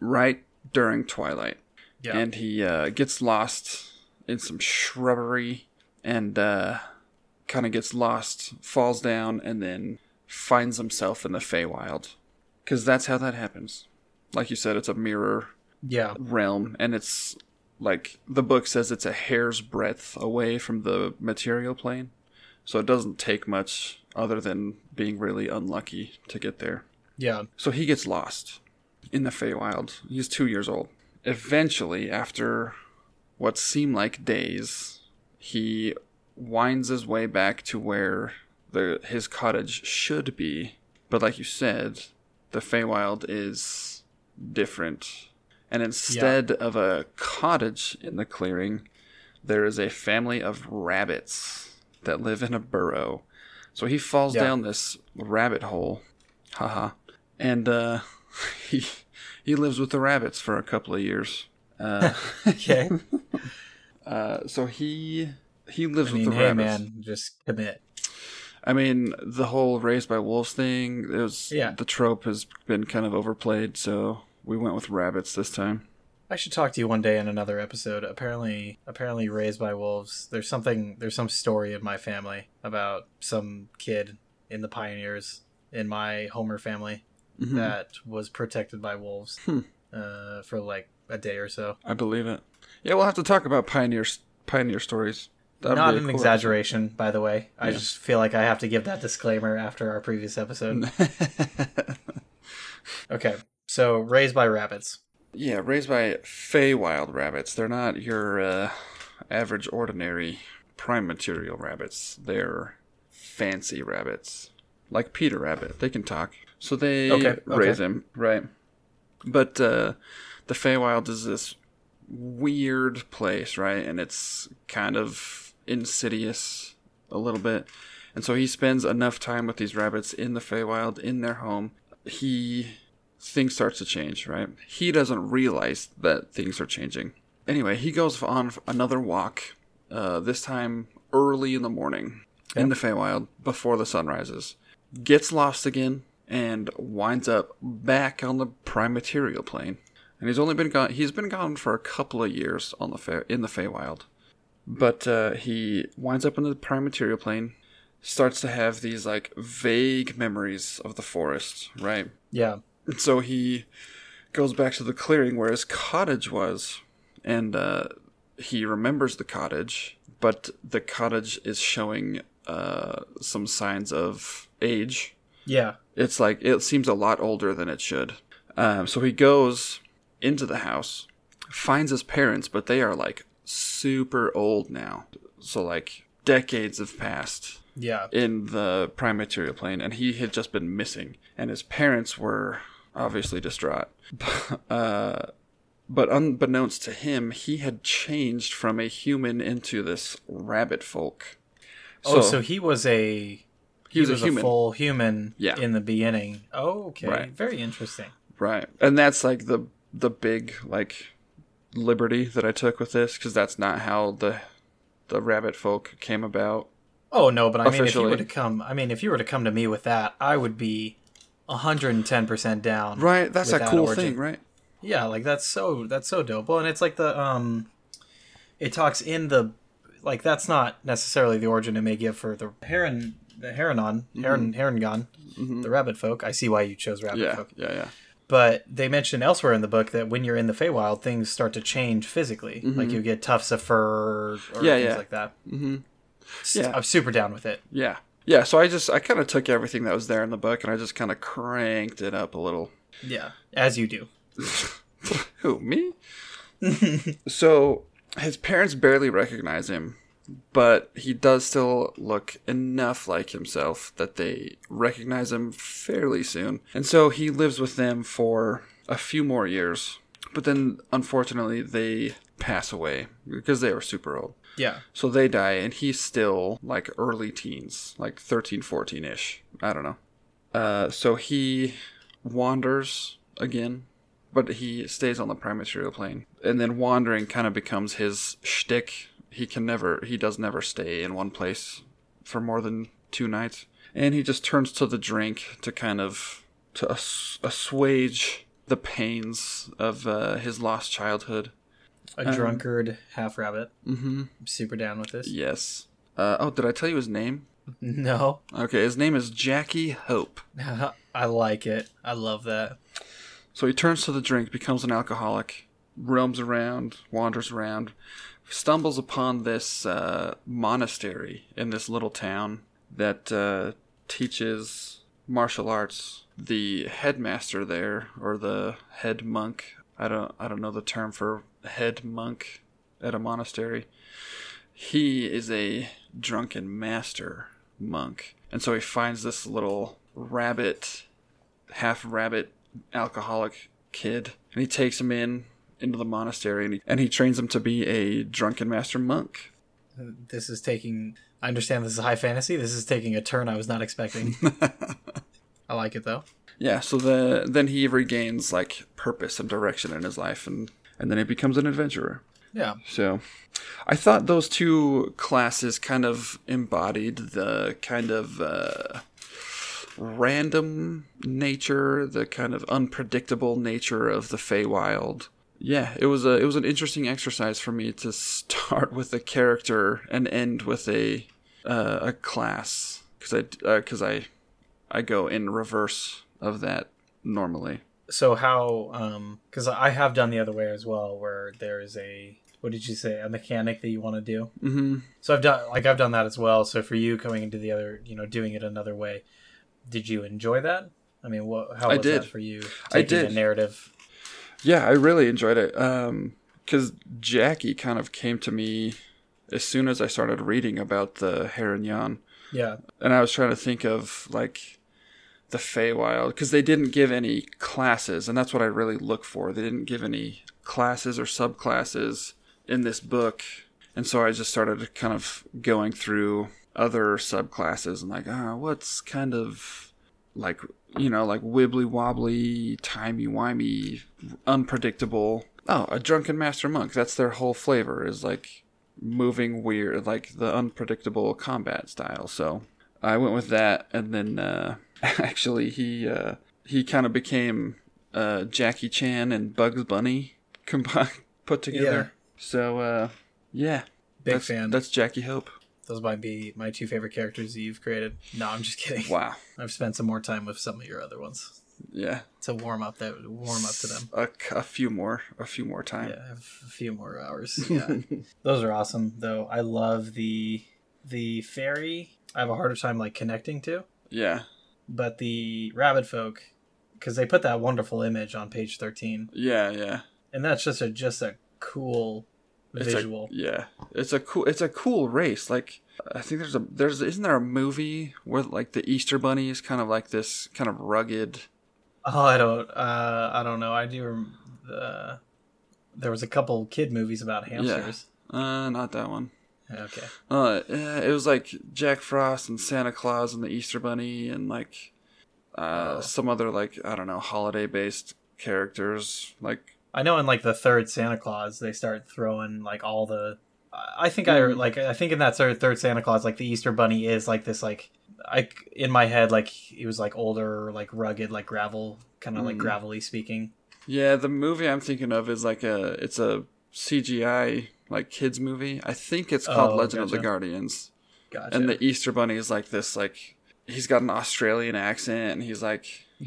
Right during twilight. Yeah. And he gets lost in some shrubbery and kind of gets lost, falls down, and then finds himself in the Feywild. Because that's how that happens. Like you said, it's a mirror realm. And it's like the book says it's a hair's breadth away from the material plane. So it doesn't take much other than being really unlucky to get there. Yeah. So he gets lost in the Feywild. He's 2 years old. Eventually, after what seemed like days, he winds his way back to where his cottage should be. But like you said, the Feywild is different. And instead of a cottage in the clearing, there is a family of rabbits that live in a burrow. So he falls down this rabbit hole. Haha. And He lives with the rabbits for a couple of years. Okay. So he lives with the rabbits. Man, just commit. I mean, the whole raised by wolves thing, the trope has been kind of overplayed, so we went with rabbits this time. I should talk to you one day in another episode. Apparently raised by wolves. There's some story in my family about some kid in the pioneers in my Homer family. Mm-hmm. That was protected by wolves for like a day or so. I believe it. Yeah, we'll have to talk about pioneer stories. That'd not an exaggeration, by the way. Yeah. I just feel like I have to give that disclaimer after our previous episode. Okay, so raised by rabbits. Yeah, raised by Feywild rabbits. They're not your average, ordinary, prime material rabbits. They're fancy rabbits. Like Peter Rabbit. They can talk. So they raise him, right? But the Feywild is this weird place, right? And it's kind of insidious a little bit. And so he spends enough time with these rabbits in the Feywild, in their home. Things starts to change, right? He doesn't realize that things are changing. Anyway, he goes on another walk, this time early in the morning in the Feywild before the sun rises. Gets lost again. And winds up back on the prime material plane, and he's been gone for a couple of years in the Feywild, but he winds up in the prime material plane. Starts to have these like vague memories of the forest, right? Yeah. So he goes back to the clearing where his cottage was, and he remembers the cottage, but the cottage is showing some signs of age. Yeah. It's like, it seems a lot older than it should. So he goes into the house, finds his parents, but they are like super old now. So like decades have passed in the prime material plane, and he had just been missing. And his parents were obviously distraught. But unbeknownst to him, he had changed from a human into this rabbit folk. So, so he was a full human in the beginning. Oh, okay. Right. Very interesting. Right. And that's like the big like liberty that I took with this, because that's not how the rabbit folk came about. Oh no, but I mean, if you were to come to me with that, I would be 110% down. Right, that's a cool thing, right? Yeah, like that's so dope. Well, and it's like the it talks in the like that's not necessarily the origin it may give for Harengon, mm-hmm. the rabbit folk. I see why you chose rabbit folk. Yeah. But they mention elsewhere in the book that when you're in the Feywild, things start to change physically. Mm-hmm. Like you get tufts of fur or things like that. Mm-hmm. Yeah. I'm super down with it. Yeah. Yeah, so I kind of took everything that was there in the book and I just kind of cranked it up a little. Yeah, as you do. Who, me? So his parents barely recognize him, but he does still look enough like himself that they recognize him fairly soon. And so he lives with them for a few more years. But then, unfortunately, they pass away because they were super old. Yeah. So they die, and he's still, like, early teens, like 13, 14-ish. I don't know. So he wanders again, but he stays on the primaterial plane. And then wandering kind of becomes his shtick. He does never stay in one place for more than 2 nights. And he just turns to the drink to kind of to assuage the pains of his lost childhood. A drunkard half-rabbit. Mm-hmm. I'm super down with this. Yes. Did I tell you his name? No. Okay, his name is Jackie Hope. I like it. I love that. So he turns to the drink, becomes an alcoholic, roams around, wanders around, stumbles upon this monastery in this little town that teaches martial arts. The headmaster there, or the head monk, I don't know the term for head monk at a monastery. He is a drunken master monk. And so he finds this little rabbit, half-rabbit alcoholic kid. And he takes him into the monastery and he trains him to be a drunken master monk. I understand this is high fantasy. This is taking a turn I was not expecting. I like it though. Yeah, so then he regains like purpose and direction in his life and then he becomes an adventurer. Yeah. So I thought those two classes kind of embodied the kind of random nature, the kind of unpredictable nature of the Feywild. Yeah, it was an interesting exercise for me to start with a character and end with a class because I go in reverse of that normally. So how, because I have done the other way as well, where there is a mechanic that you want to do. Mm-hmm. So I've done that as well. So for you coming into the other, doing it another way, did you enjoy that? I mean, how was that for you? I did. The narrative. Yeah, I really enjoyed it. Because Jackie kind of came to me as soon as I started reading about the Harengon. Yeah. And I was trying to think of like the Feywild, because they didn't give any classes, and that's what I really look for. They didn't give any classes or subclasses in this book, and so I just started kind of going through other subclasses and like, what's kind of like, like wibbly wobbly, timey wimey, unpredictable. A drunken master monk. That's their whole flavor, is like moving weird, like the unpredictable combat style. So I went with that, and then actually, he kind of became Jackie Chan and Bugs Bunny combined, put together. Yeah. So, big fan. That's Jackie Hope. Those might be my 2 favorite characters that you've created. No, I'm just kidding. Wow. I've spent some more time with some of your other ones. Yeah. To warm up to them. A few more time. Yeah, a few more hours. Yeah. Those are awesome, though. I love the fairy. I have a harder time like connecting to. Yeah. But the rabbit folk, because they put that wonderful image on page 13. Yeah. And that's just a cool visual. It's a cool race. Like I think isn't there a movie where like the Easter Bunny is kind of like this kind of rugged? Oh, I don't know. I do. There was a couple kid movies about hamsters. Yeah. Not that one. Okay. It was like Jack Frost and Santa Claus and the Easter Bunny and like some other like, I don't know, holiday based characters. Like I know in like the third Santa Claus they start throwing like all the I think in that third Santa Claus like the Easter Bunny is like this like in my head like he was like older like rugged like gravel kind of like gravelly speaking. Yeah, the movie I'm thinking of is like it's a CGI like kids movie. I think it's called Legend of the Guardians. Gotcha. And the Easter Bunny is like this like he's got an Australian accent and he's like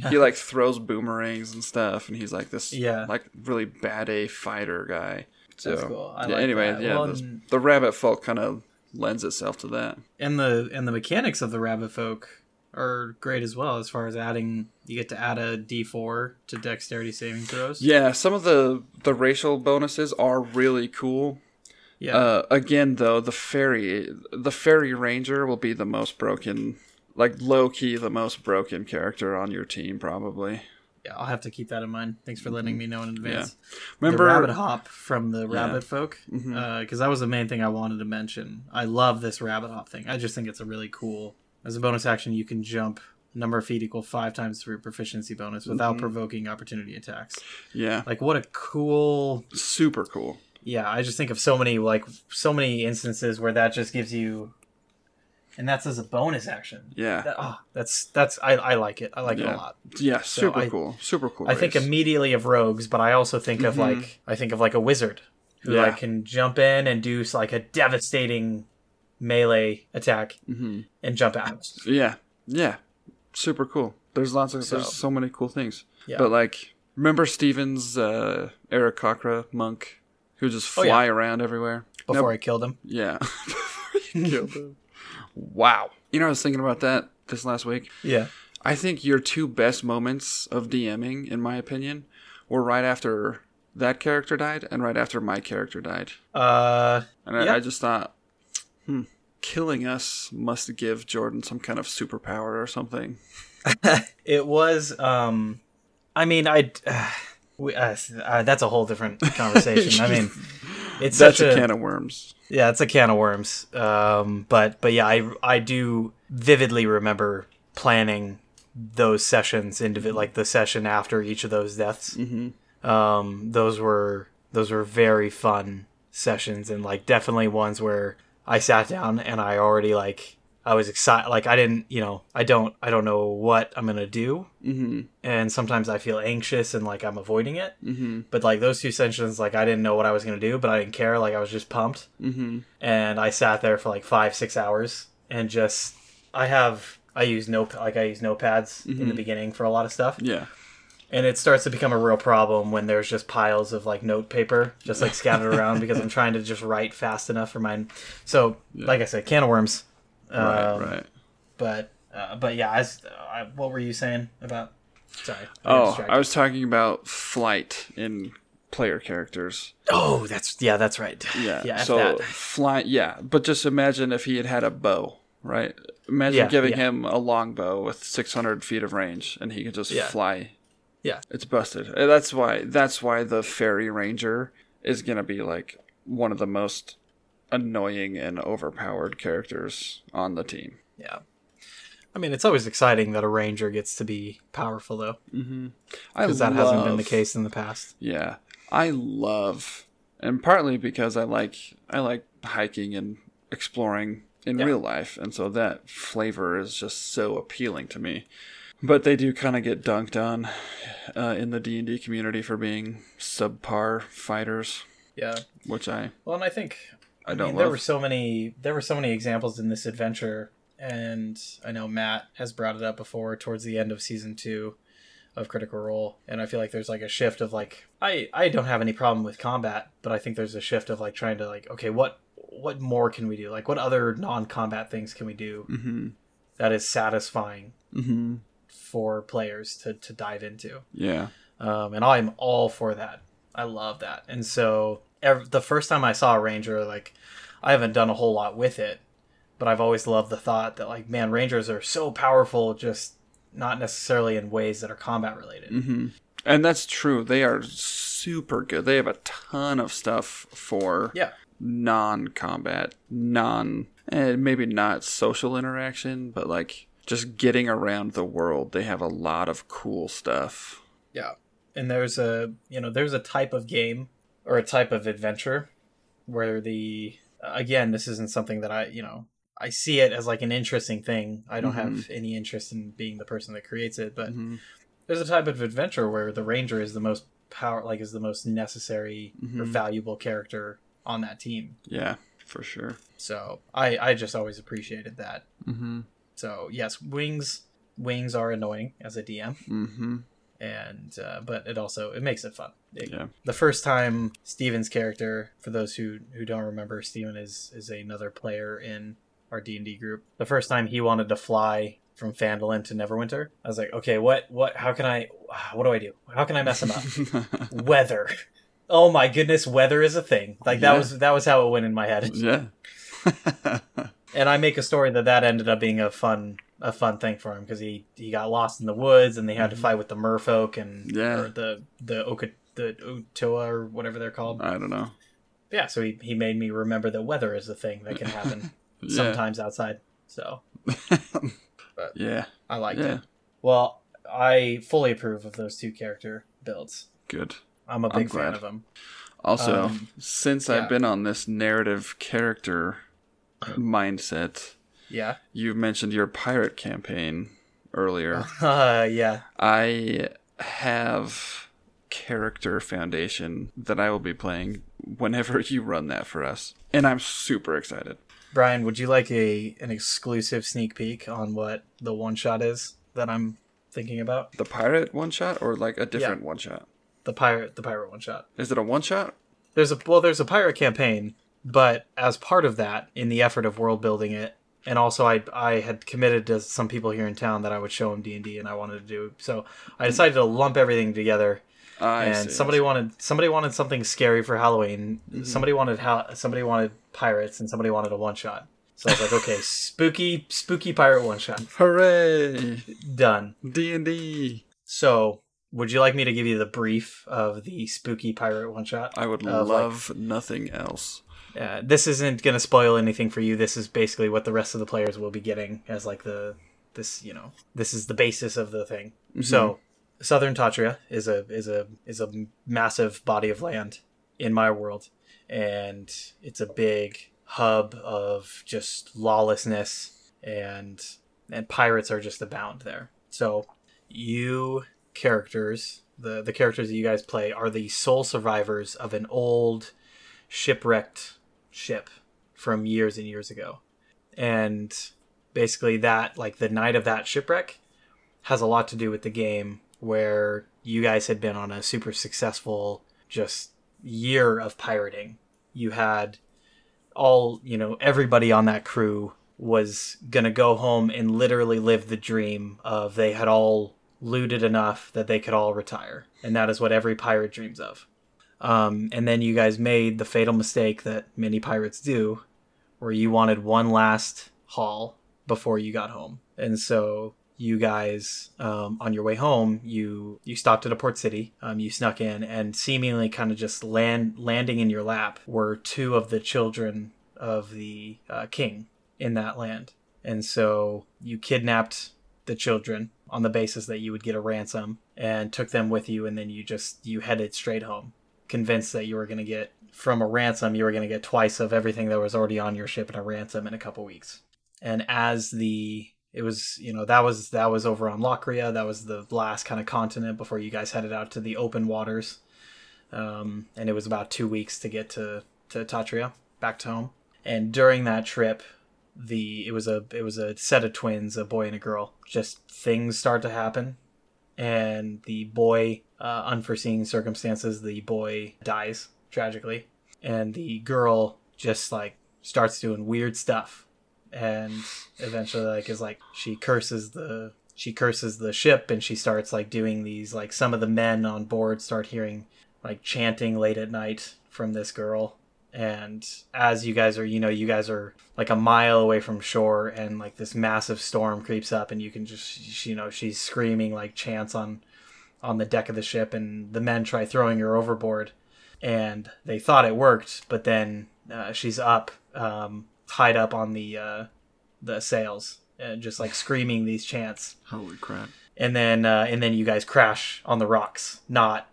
he like throws boomerangs and stuff and he's like this like really bad A fighter guy. So that's cool. The rabbit folk kind of lends itself to that. And the mechanics of the rabbit folk are great as well, as far as adding, you get to add a D4 to dexterity saving throws. Yeah, some of the racial bonuses are really cool. Yeah. Again though, the fairy ranger will be the most broken, like low key the most broken character on your team probably. Yeah, I'll have to keep that in mind. Thanks for letting me know in advance. Yeah. Remember the rabbit hop from the rabbit folk, because that was the main thing I wanted to mention. I love this rabbit hop thing. I just think it's a really cool. As a bonus action, you can jump number of feet equal 5 times for your proficiency bonus without provoking opportunity attacks. Yeah. Like, what a cool... Super cool. Yeah, I just think of so many instances where that just gives you... And that's as a bonus action. Yeah. I like it. I like it a lot. Yeah, super cool. Super cool. I think immediately of rogues, but I also think of like... I think of like a wizard who like can jump in and do like a devastating... melee attack and jump out. Yeah, super cool. There's there's so many cool things. Yeah. But like, remember Steven's Aarakocra monk who just fly around everywhere before I killed him. Yeah, before you killed him. Wow. You know, I was thinking about that this last week. Yeah, I think your two best moments of DMing, in my opinion, were right after that character died and right after my character died. I just thought. Killing us must give Jordan some kind of superpower or something. It was, that's a whole different conversation. I mean, that's such a can of worms. Yeah, it's a can of worms. But yeah, I do vividly remember planning those sessions into like the session after each of those deaths. Mm-hmm. Those were very fun sessions and like definitely ones where. I sat down and I already like I was excited. Like I didn't, I don't know what I'm gonna do. Mm-hmm. And sometimes I feel anxious and like I'm avoiding it. Mm-hmm. But like those two sessions, like I didn't know what I was gonna do, but I didn't care. Like I was just pumped. Mm-hmm. And I sat there for like 5-6 hours and just I use notepads in the beginning for a lot of stuff. Yeah. And it starts to become a real problem when there's just piles of like note paper just like scattered around because I'm trying to just write fast enough for mine. So like I said, can of worms. Right. But yeah, what were you saying about? Sorry. I was talking about flight in player characters. Oh, that's right. Yeah. Flight. Yeah. But just imagine if he had a bow. Right. Imagine giving him a longbow with 600 feet of range and he could just fly. Yeah, it's busted. That's why the fairy ranger is gonna be like one of the most annoying and overpowered characters on the team. Yeah, I mean it's always exciting that a ranger gets to be powerful though, because that hasn't been the case in the past. Yeah, I love, and partly because I like hiking and exploring in real life, and so that flavor is just so appealing to me. But they do kind of get dunked on in the D&D community for being subpar fighters. Yeah, which I mean, there were so many examples in this adventure, and I know Matt has brought it up before towards the end of season 2 of Critical Role, and I feel like there's like a shift of like I don't have any problem with combat, but I think there's a shift of like trying to like okay, what more can we do? Like what other non-combat things can we do that is satisfying? For players to dive into. Yeah. And I'm all for that. I love that. And so the first time I saw a ranger, like I haven't done a whole lot with it, but I've always loved the thought that like, man, rangers are so powerful, just not necessarily in ways that are combat related. And that's true. They are super good. They have a ton of stuff for non-combat, maybe not social interaction, but like just getting around the world. They have a lot of cool stuff. Yeah. And there's a type of game or a type of adventure where this isn't something that I see it as like an interesting thing. I don't have any interest in being the person that creates it, but there's a type of adventure where the ranger is the most necessary or valuable character on that team. Yeah, for sure. So I just always appreciated that. So yes, wings are annoying as a DM. And but it also makes it fun. The first time Steven's character, for those who don't remember, Steven is another player in our D&D group. The first time he wanted to fly from Phandalin to Neverwinter, I was like, okay, what do I do? How can I mess him up? Weather. Oh my goodness, weather is a thing. Like that was how it went in my head. Yeah. And I make a story that ended up being a fun thing for him, because he got lost in the woods and they had to fight with the merfolk and or the Otoa or whatever they're called. I don't know. Yeah, so he made me remember that weather is a thing that can happen sometimes outside. So but I liked it. Well, I fully approve of those two character builds. Good. I'm fan of them. Also, since I've been on this narrative character mindset, you mentioned your pirate campaign earlier. I have character foundation that I will be playing whenever you run that for us, and I'm super excited. Brian, would you like an exclusive sneak peek on what the one shot is that I'm thinking about? The pirate one shot, or like a different one shot? The pirate one shot. Is it a one shot? There's a pirate campaign, but as part of that, in the effort of world building it. And also, I had committed to some people here in town that I would show them D&D, and I wanted to do so. I decided to lump everything together. Somebody wanted something scary for Halloween. Somebody wanted pirates, and somebody wanted a one shot. So I was like, okay, spooky pirate one shot. Hooray! Done. D&D. So, would you like me to give you the brief of the spooky pirate one shot? I would love nothing else. This isn't going to spoil anything for you. This is basically what the rest of the players will be getting as like this is the basis of the thing. Mm-hmm. So Southern Tatria is a massive body of land in my world. And it's a big hub of just lawlessness, and pirates are just abound there. So you characters, the characters that you guys play are the sole survivors of an old shipwrecked ship from years and years ago, and basically that, like, the night of that shipwreck has a lot to do with the game, where you guys had been on a super successful just year of pirating. You had everybody on that crew was gonna go home and literally live the dream of, they had all looted enough that they could all retire, and that is what every pirate dreams of. And then you guys made the fatal mistake that many pirates do, where you wanted one last haul before you got home. And so you guys, on your way home, you stopped at a port city, you snuck in, and seemingly kind of just landing in your lap were two of the children of the king in that land. And so you kidnapped the children on the basis that you would get a ransom, and took them with you, and then you headed straight home, convinced that you were going to get, from a ransom, you were going to get twice of everything that was already on your ship in a ransom in a couple weeks. And that was over on Locria. That was the last kind of continent before you guys headed out to the open waters. And it was about 2 weeks to get to Tatria, back to home. And during that trip, it was a set of twins, a boy and a girl. Just things start to happen. And the boy, unforeseen circumstances, the boy dies tragically, and the girl just like starts doing weird stuff, and eventually she curses the ship, and she starts like doing these, like, some of the men on board start hearing like chanting late at night from this girl. And as you guys are like a mile away from shore, and like this massive storm creeps up, and you can just, she's screaming like chants on on the deck of the ship, and the men try throwing her overboard, and they thought it worked, but then she's up, tied up on the sails, just like screaming these chants. Holy crap. And then you guys crash on the rocks, not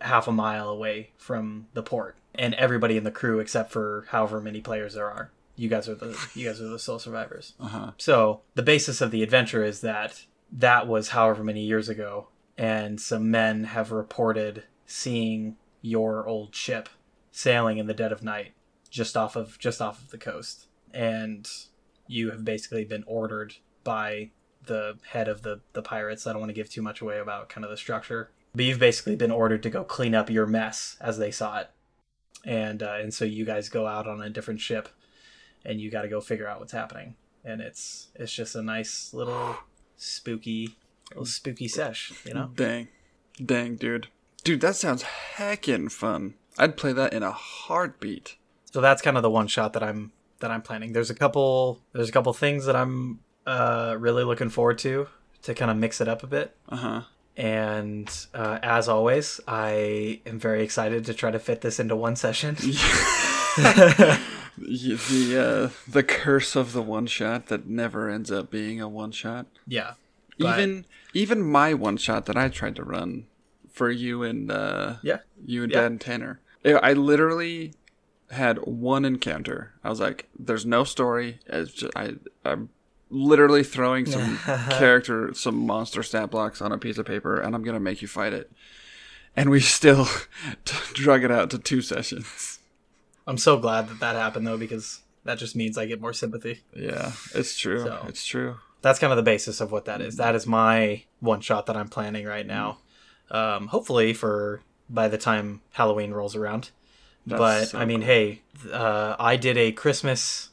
half a mile away from the port, and everybody in the crew except for however many players there are. You guys are the sole survivors. Uh-huh. So the basis of the adventure is that was however many years ago, and some men have reported seeing your old ship sailing in the dead of night just off of the coast, and you have basically been ordered by the head of the pirates. I don't want to give too much away about kind of the structure, but you've basically been ordered to go clean up your mess as they saw it, and so you guys go out on a different ship, and you got to go figure out what's happening. And it's just a nice little spooky sesh, you know? Dang, dude, that sounds heckin' fun. I'd play that in a heartbeat. So that's kind of the one shot that I'm planning. There's a couple things that I'm really looking forward to kind of mix it up a bit. Uh-huh. And as always, I am very excited to try to fit this into one session. The curse of the one shot that never ends up being a one shot. Yeah. Even my one shot that I tried to run for you and Dad and Tanner. I literally had one encounter. I was like, "There's no story." I'm literally throwing some some monster stat blocks on a piece of paper, and I'm gonna make you fight it. And we still drug it out to 2 sessions. I'm so glad that happened, though, because that just means I get more sympathy. Yeah, it's true. So, it's true. That's kind of the basis of what that is. That is my one shot that I'm planning right now. Hopefully by the time Halloween rolls around. I did a Christmas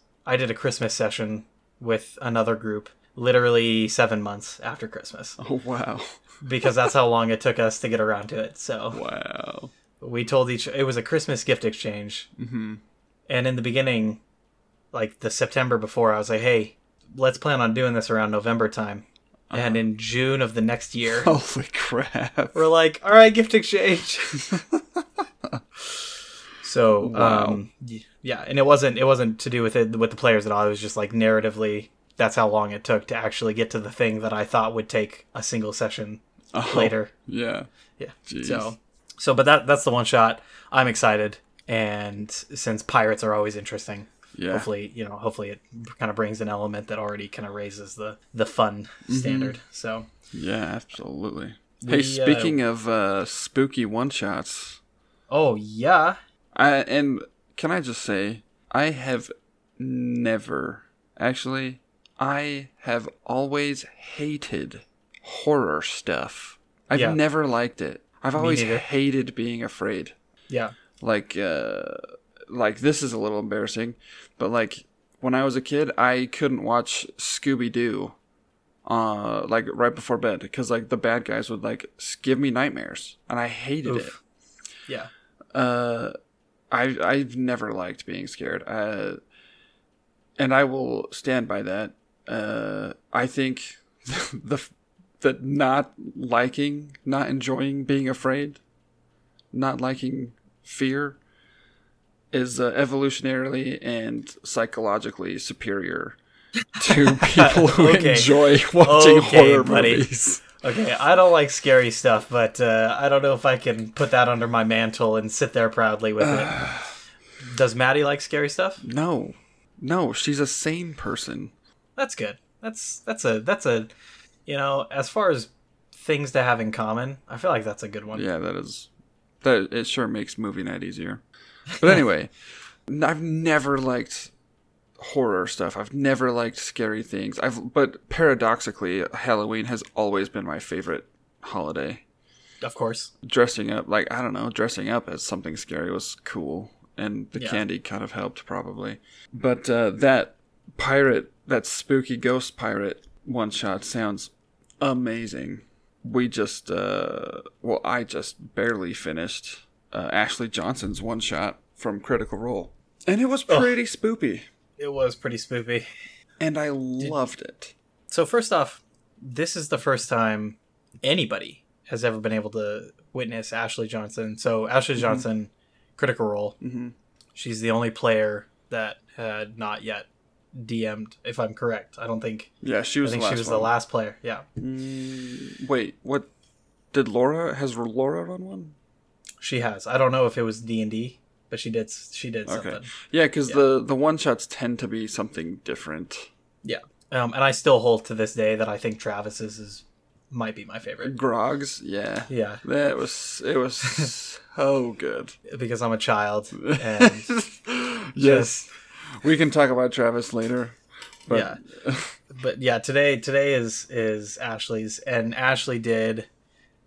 session with another group literally 7 months after Christmas. Oh, wow. Because that's how long it took us to get around to it. So wow. We told it was a Christmas gift exchange. Mm-hmm. And in the beginning, like the September before, I was like, hey, let's plan on doing this around November time. Uh-huh. And in June of the next year, holy crap, we're like, all right, gift exchange. So wow. And it wasn't to do with the players at all. It was just like narratively, that's how long it took to actually get to the thing that I thought would take a single session later. Yeah. Jeez. So but that's the one shot. I'm excited, and since pirates are always interesting. Yeah. Hopefully it kind of brings an element that already kind of raises the fun standard. So yeah, absolutely. Hey, speaking of spooky one shots. Oh yeah. Can I just say, I have always hated horror stuff. I've never liked it. I've always hated being afraid. Yeah. Like, this is a little embarrassing, but like when I was a kid, I couldn't watch Scooby-Doo like right before bed, because like the bad guys would like give me nightmares, and I hated it. Yeah. I've never liked being scared, and I will stand by that. I think that not enjoying being afraid, not liking fear, is evolutionarily and psychologically superior to people who enjoy watching horror movies. Okay, I don't like scary stuff, but I don't know if I can put that under my mantle and sit there proudly with it. Does Maddie like scary stuff? No, she's a sane person. That's good. That's a as far as things to have in common, I feel like that's a good one. Yeah, that it sure makes movie night easier. But anyway, I've never liked horror stuff. I've never liked scary things. But paradoxically, Halloween has always been my favorite holiday. Of course. Dressing up as something scary was cool. And the candy kind of helped, probably. But that spooky ghost pirate one-shot sounds amazing. We just, I just barely finished Ashley Johnson's one shot from Critical Role, and it was pretty spoopy. It was pretty spoopy, and I loved it. So first off, this is the first time anybody has ever been able to witness Ashley Johnson. So Ashley Johnson, Critical Role. Mm-hmm. She's the only player that had not yet DM'd, if I'm correct. I don't think. Yeah, she was. I think the last the last player. Yeah. Wait, what? Did Laura has Laura run one? She has. I don't know if it was D&D, but she did. She did something. Yeah, because the one shots tend to be something different. Yeah, and I still hold to this day that I think Travis's might be my favorite. Grog's, yeah, it was so good because I'm a child. And yes, we can talk about Travis later. But... yeah, but yeah, today is Ashley's, and Ashley did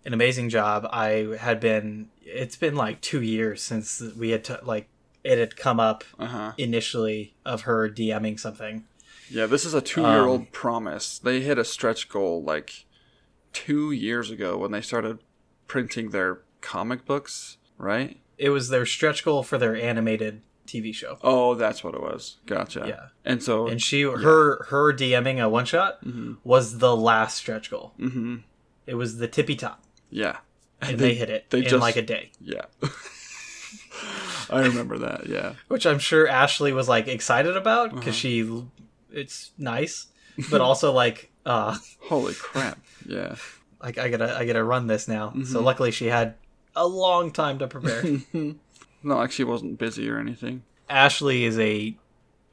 an amazing job. It's been like 2 years since we had it had come up initially of her DMing something. Yeah, this is a 2-year-old promise. They hit a stretch goal like 2 years ago when they started printing their comic books, right? It was their stretch goal for their animated TV show. Oh, that's what it was. Gotcha. Yeah. And so, and her DMing a one shot was the last stretch goal. Mm-hmm. It was the tippy top. Yeah. And they hit it in like a day. Yeah. I remember that, yeah. Which I'm sure Ashley was like excited about because it's nice, but also like... holy crap, yeah. Like, I gotta run this now. Mm-hmm. So luckily she had a long time to prepare. Not like she wasn't busy or anything. Ashley is a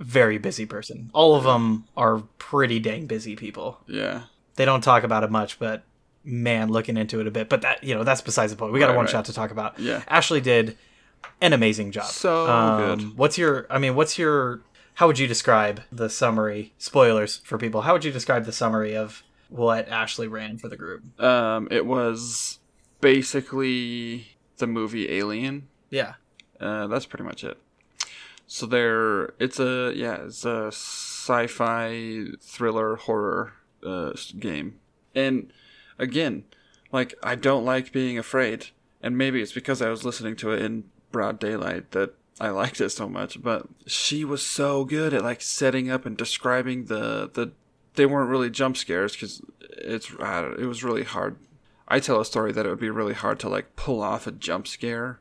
very busy person. All of them are pretty dang busy people. Yeah. They don't talk about it much, but... man, looking into it a bit, but that, you know, that's besides the point. We got a one shot to talk about. Yeah, Ashley did an amazing job. So good. How would you describe the summary? Spoilers for people. How would you describe the summary of what Ashley ran for the group? It was basically the movie Alien. Yeah, that's pretty much it. So it's a sci-fi thriller horror game. And again, like, I don't like being afraid, and maybe it's because I was listening to it in broad daylight that I liked it so much, but she was so good at, like, setting up and describing they weren't really jump scares, because it was really hard. I tell a story that it would be really hard to, like, pull off a jump scare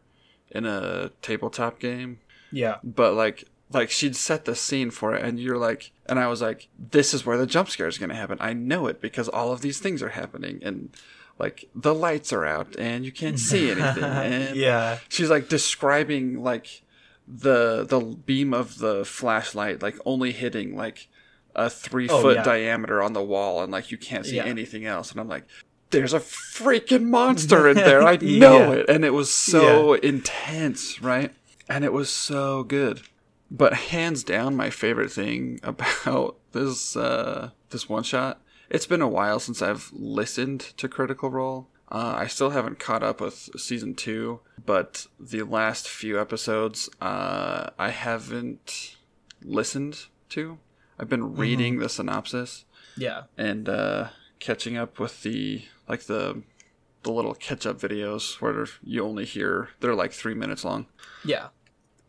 in a tabletop game. Yeah. But, like she'd set the scene for it, and you're like, and I was like, this is where the jump scare is going to happen. I know it because all of these things are happening, and like the lights are out and you can't see anything. And yeah, she's like describing like the beam of the flashlight, like only hitting like a 3-foot diameter on the wall, and like you can't see anything else. And I'm like, there's a freaking monster in there. I know it. And it was so intense, right? And it was so good. But hands down, my favorite thing about this one shot. It's been a while since I've listened to Critical Role. I still haven't caught up with season 2, but the last few episodes I haven't listened to. I've been reading the synopsis, and catching up with the little catch-up videos where you only hear they're like 3 minutes long. Yeah.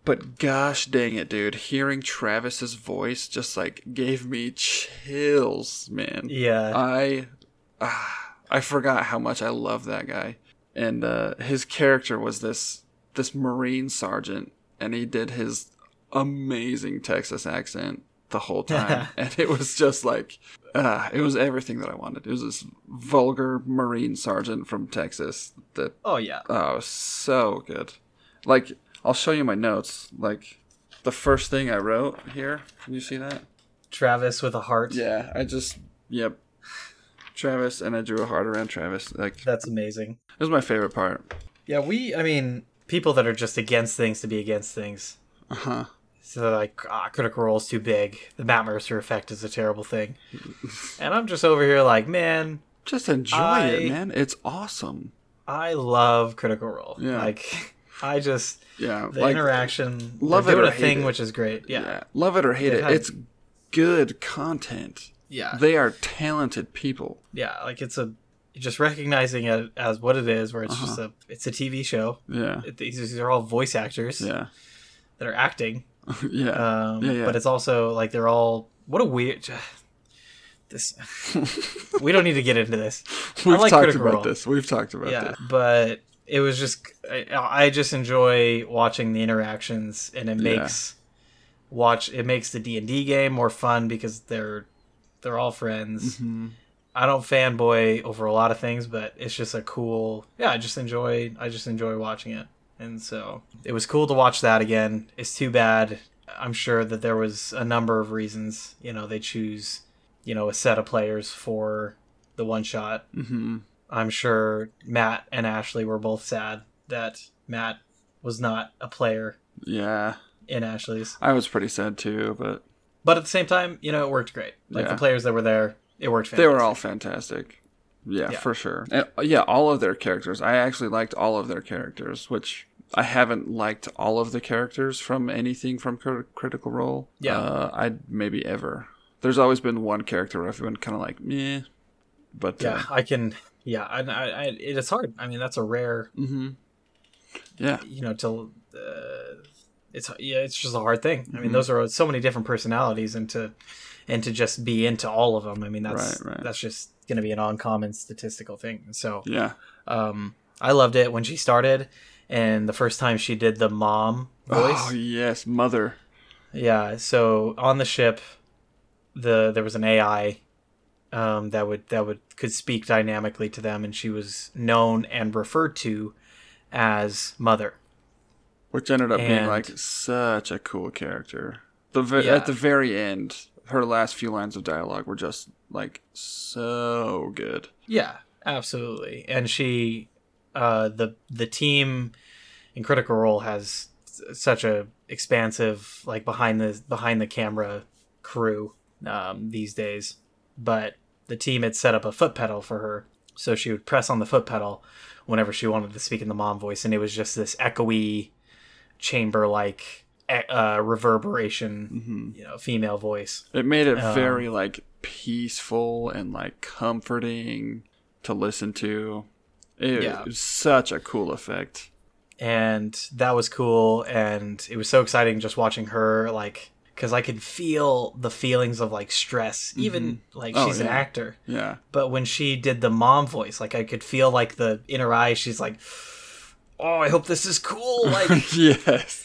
But gosh dang it, dude. Hearing Travis's voice just, like, gave me chills, man. Yeah. I forgot how much I love that guy. And his character was this Marine sergeant, and he did his amazing Texas accent the whole time. And it was just, like, it was everything that I wanted. It was this vulgar Marine sergeant from Texas that... oh, yeah. Oh, it was so good. Like... I'll show you my notes. Like, the first thing I wrote here. Can you see that? Travis with a heart. Yeah, yep. Travis, and I drew a heart around Travis. Like, that's amazing. It was my favorite part. Yeah, people that are just against things to be against things. Uh-huh. So they're like, Critical Role's too big. The Matt Mercer effect is a terrible thing. And I'm just over here like, man. Just enjoy it, man. It's awesome. I love Critical Role. Yeah. Like... I just the interaction, love it or hate it, which is great. Yeah, yeah. Love it or hate it. It's good content. Yeah, they are talented people. Yeah, like just recognizing it as what it is, where it's just it's a TV show. Yeah, these are all voice actors. Yeah, that are acting. But it's also like they're all what a weird. This we don't need to get into this. We've like talked about this. We've talked about this. But it was just I just enjoy watching the interactions, and it makes it makes the D&D game more fun because they're all friends. Mm-hmm. I don't fanboy over a lot of things, but it's just a cool... Yeah, I just enjoy watching it. And so it was cool to watch that again. It's too bad. I'm sure that there was a number of reasons, they choose, a set of players for the one shot. Mm-hmm. I'm sure Matt and Ashley were both sad that Matt was not a player. Yeah. In Ashley's. I was pretty sad too, but at the same time, it worked great. Like the players that were there, it worked fantastic. They were all fantastic. Yeah, for sure. And, all of their characters. I actually liked all of their characters, which I haven't liked all of the characters from anything from Critical Role. Yeah. I'd maybe ever. There's always been one character where I've been kind of like, meh. But, it's hard. I mean, that's a rare. Mm-hmm. Yeah. It's just a hard thing. Mm-hmm. I mean, those are so many different personalities, and to just be into all of them. I mean, that's just going to be an uncommon statistical thing. So I loved it when she started, and the first time she did the mom voice. Oh yes, mother. Yeah. So on the ship, there was an AI that could speak dynamically to them, and she was known and referred to as mother, which ended up being like such a cool character. At the very end, her last few lines of dialogue were just like so good. Yeah, absolutely. And she, the team in Critical Role has such a expansive, like behind the camera crew these days. But the team had set up a foot pedal for her, so she would press on the foot pedal whenever she wanted to speak in the mom voice, and it was just this echoey, chamber-like. Reverberation, mm-hmm. Female voice. It made it very like peaceful and like comforting to listen to. It was such a cool effect, and that was cool. And it was so exciting just watching her, like, because I could feel the feelings of like stress, even mm-hmm. like she's an actor. Yeah. But when she did the mom voice, like I could feel like the inner eye. She's like, "Oh, I hope this is cool." Like, yes.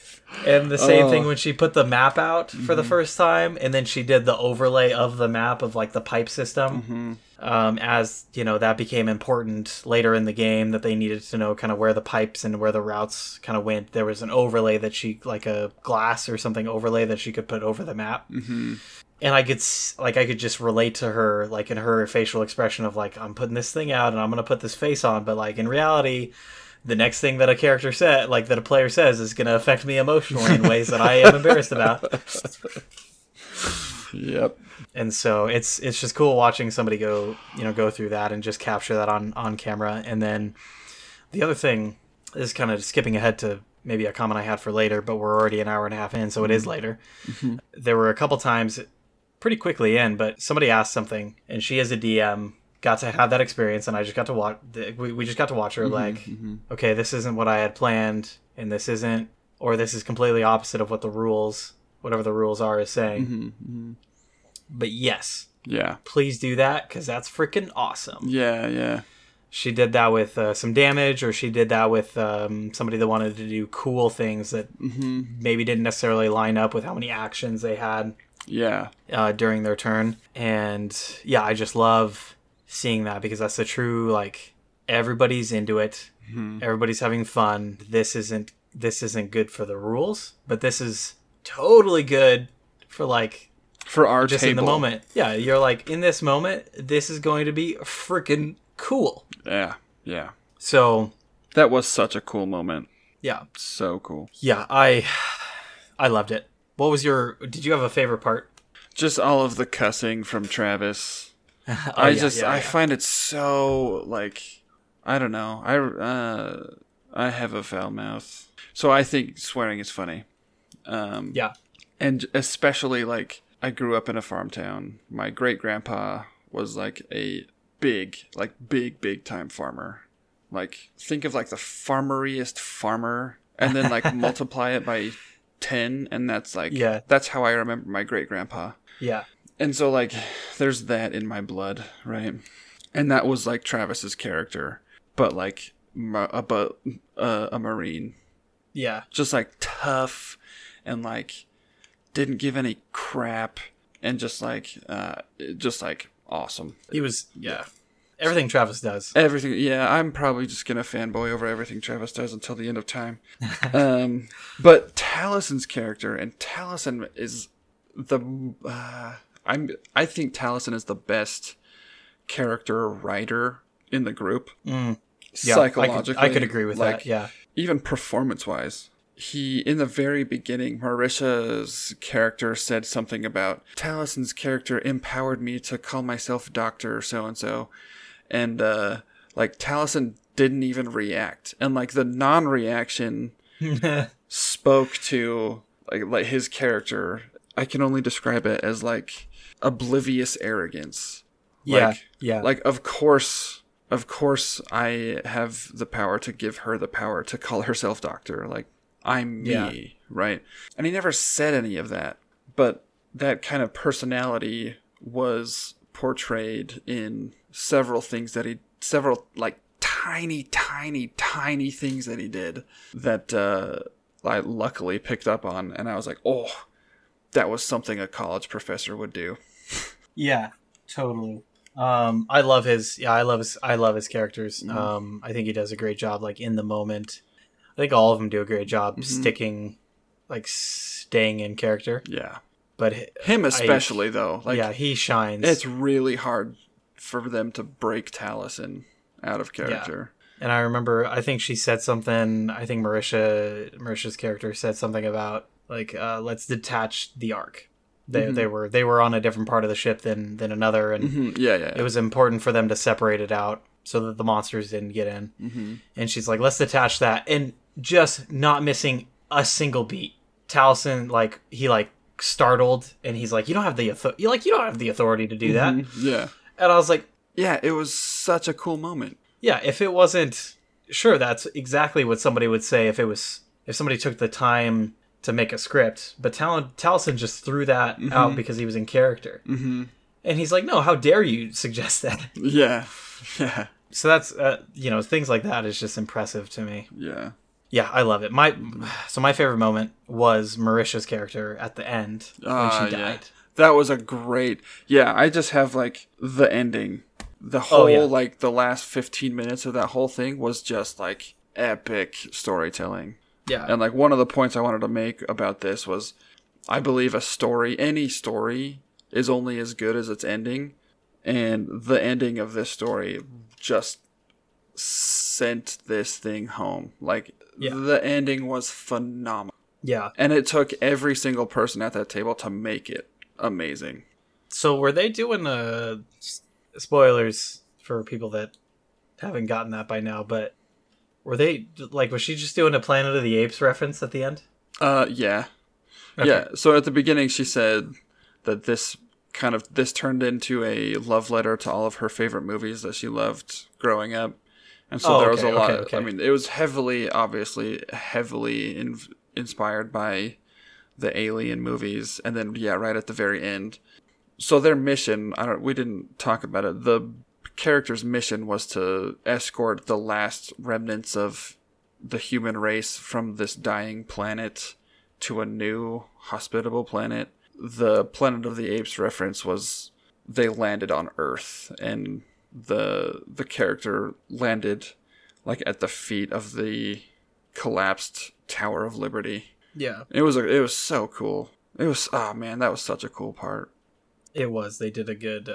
And the same thing when she put the map out for mm-hmm. the first time, and then she did the overlay of the map of like the pipe system, mm-hmm. As that became important later in the game, that they needed to know kind of where the pipes and where the routes kind of went. There was an overlay that she, like a glass or something overlay that she could put over the map. Mm-hmm. And I could just relate to her, like in her facial expression of like, I'm putting this thing out and I'm going to put this face on. But like in reality, the next thing that a character said, like that a player says, is going to affect me emotionally in ways that I am embarrassed about. Yep. And so it's just cool watching somebody go through that and just capture that on camera. And then the other thing is kind of skipping ahead to maybe a comment I had for later, but we're already an hour and a half in, so it is later. Mm-hmm. There were a couple times pretty quickly in, but somebody asked something, and she is a DM. Got to have that experience, and I just got to watch. We just got to watch her, like, mm-hmm. okay, this isn't what I had planned, and this isn't, or this is completely opposite of what the rules, whatever the rules are, is saying. Mm-hmm. Mm-hmm. But yes, yeah, please do that, because that's freaking awesome. Yeah, yeah. She did that with some damage, or she did that with somebody that wanted to do cool things that mm-hmm. maybe didn't necessarily line up with how many actions they had. Yeah, during their turn, and yeah, I just love seeing that, because that's the true, like, everybody's into it, mm-hmm. everybody's having fun. This isn't good for the rules, but this is totally good for like for our just table. In the moment. Yeah, you're like, in this moment, this is going to be freaking cool. Yeah. So that was such a cool moment. Yeah, so cool. Yeah, I loved it. What was your? Did you have a favorite part? Just all of the cussing from Travis. I find it so, like, I don't know. I have a foul mouth, so I think swearing is funny. And especially, like, I grew up in a farm town. My great grandpa was like a big time farmer. Like, think of like the farmeriest farmer, and then like multiply it by 10, and that's like that's how I remember my great grandpa. Yeah. And so, like, there's that in my blood, right? And that was, like, Travis's character, but, like, a Marine. Yeah. Just, like, tough and, like, didn't give any crap and just, like, awesome. He was, yeah. Everything Travis does. Everything, yeah. I'm probably just going to fanboy over everything Travis does until the end of time. But Taliesin's character, and Taliesin is the... I think Taliesin is the best character writer in the group. Mm. Yeah, psychologically. I could agree with that, yeah. Even performance-wise. In the very beginning, Marisha's character said something about, Taliesin's character empowered me to call myself Dr. So-and-so. And, like, Taliesin didn't even react. And, like, the non-reaction spoke to, like, his character. I can only describe it as, like, oblivious arrogance. Yeah, like, yeah. Like, of course I have the power to give her the power to call herself Doctor. Like, I'm me, yeah. Right? And he never said any of that. But that kind of personality was portrayed in several things that he... Several, like, tiny things that he did that I luckily picked up on. And I was like, oh, that was something a college professor would do. Yeah, totally. I love his characters. Mm-hmm. I think he does a great job, like, in the moment. I think all of them do a great job staying in character. Yeah. But him especially, though. Like, yeah, he shines. It's really hard for them to break Taliesin out of character. Yeah. And I remember, I think Marisha's character said something about, like, let's detach the Ark. They were on a different part of the ship than another, and it was important for them to separate it out so that the monsters didn't get in. Mm-hmm. And she's like, let's detach that. And just not missing a single beat, Taliesin, like, he, like, startled, and he's like, you don't have the authority to do that. Mm-hmm. Yeah. And I was like, yeah, it was such a cool moment. Yeah, if it wasn't, sure, that's exactly what somebody would say if somebody took the time to make a script, but Taliesin just threw that out because he was in character. Mm-hmm. And he's like, no, how dare you suggest that? Yeah. Yeah. So that's, things like that is just impressive to me. Yeah. Yeah, I love it. My favorite moment was Marisha's character at the end when she died. Yeah. That was a great, yeah, I just have, like, the ending. The whole, like, the last 15 minutes of that whole thing was just, like, epic storytelling. Yeah. And, like, one of the points I wanted to make about this was, I believe any story is only as good as its ending. And the ending of this story just sent this thing home. Like, the ending was phenomenal. Yeah. And it took every single person at that table to make it amazing. So were they doing spoilers for people that haven't gotten that by now, but were they, like, was she just doing a Planet of the Apes reference at the end? Yeah. Okay. Yeah, so at the beginning she said that this turned into a love letter to all of her favorite movies that she loved growing up. And so there was a lot of, I mean, it was heavily inspired by the Alien movies. And then, yeah, right at the very end. So their mission, we didn't talk about it, the character's mission was to escort the last remnants of the human race from this dying planet to a new hospitable planet. The Planet of the Apes reference was they landed on Earth, and the character landed, like, at the feet of the collapsed Tower of Liberty. Yeah. It was so cool. It was, oh man, that was such a cool part. It was. They did a good,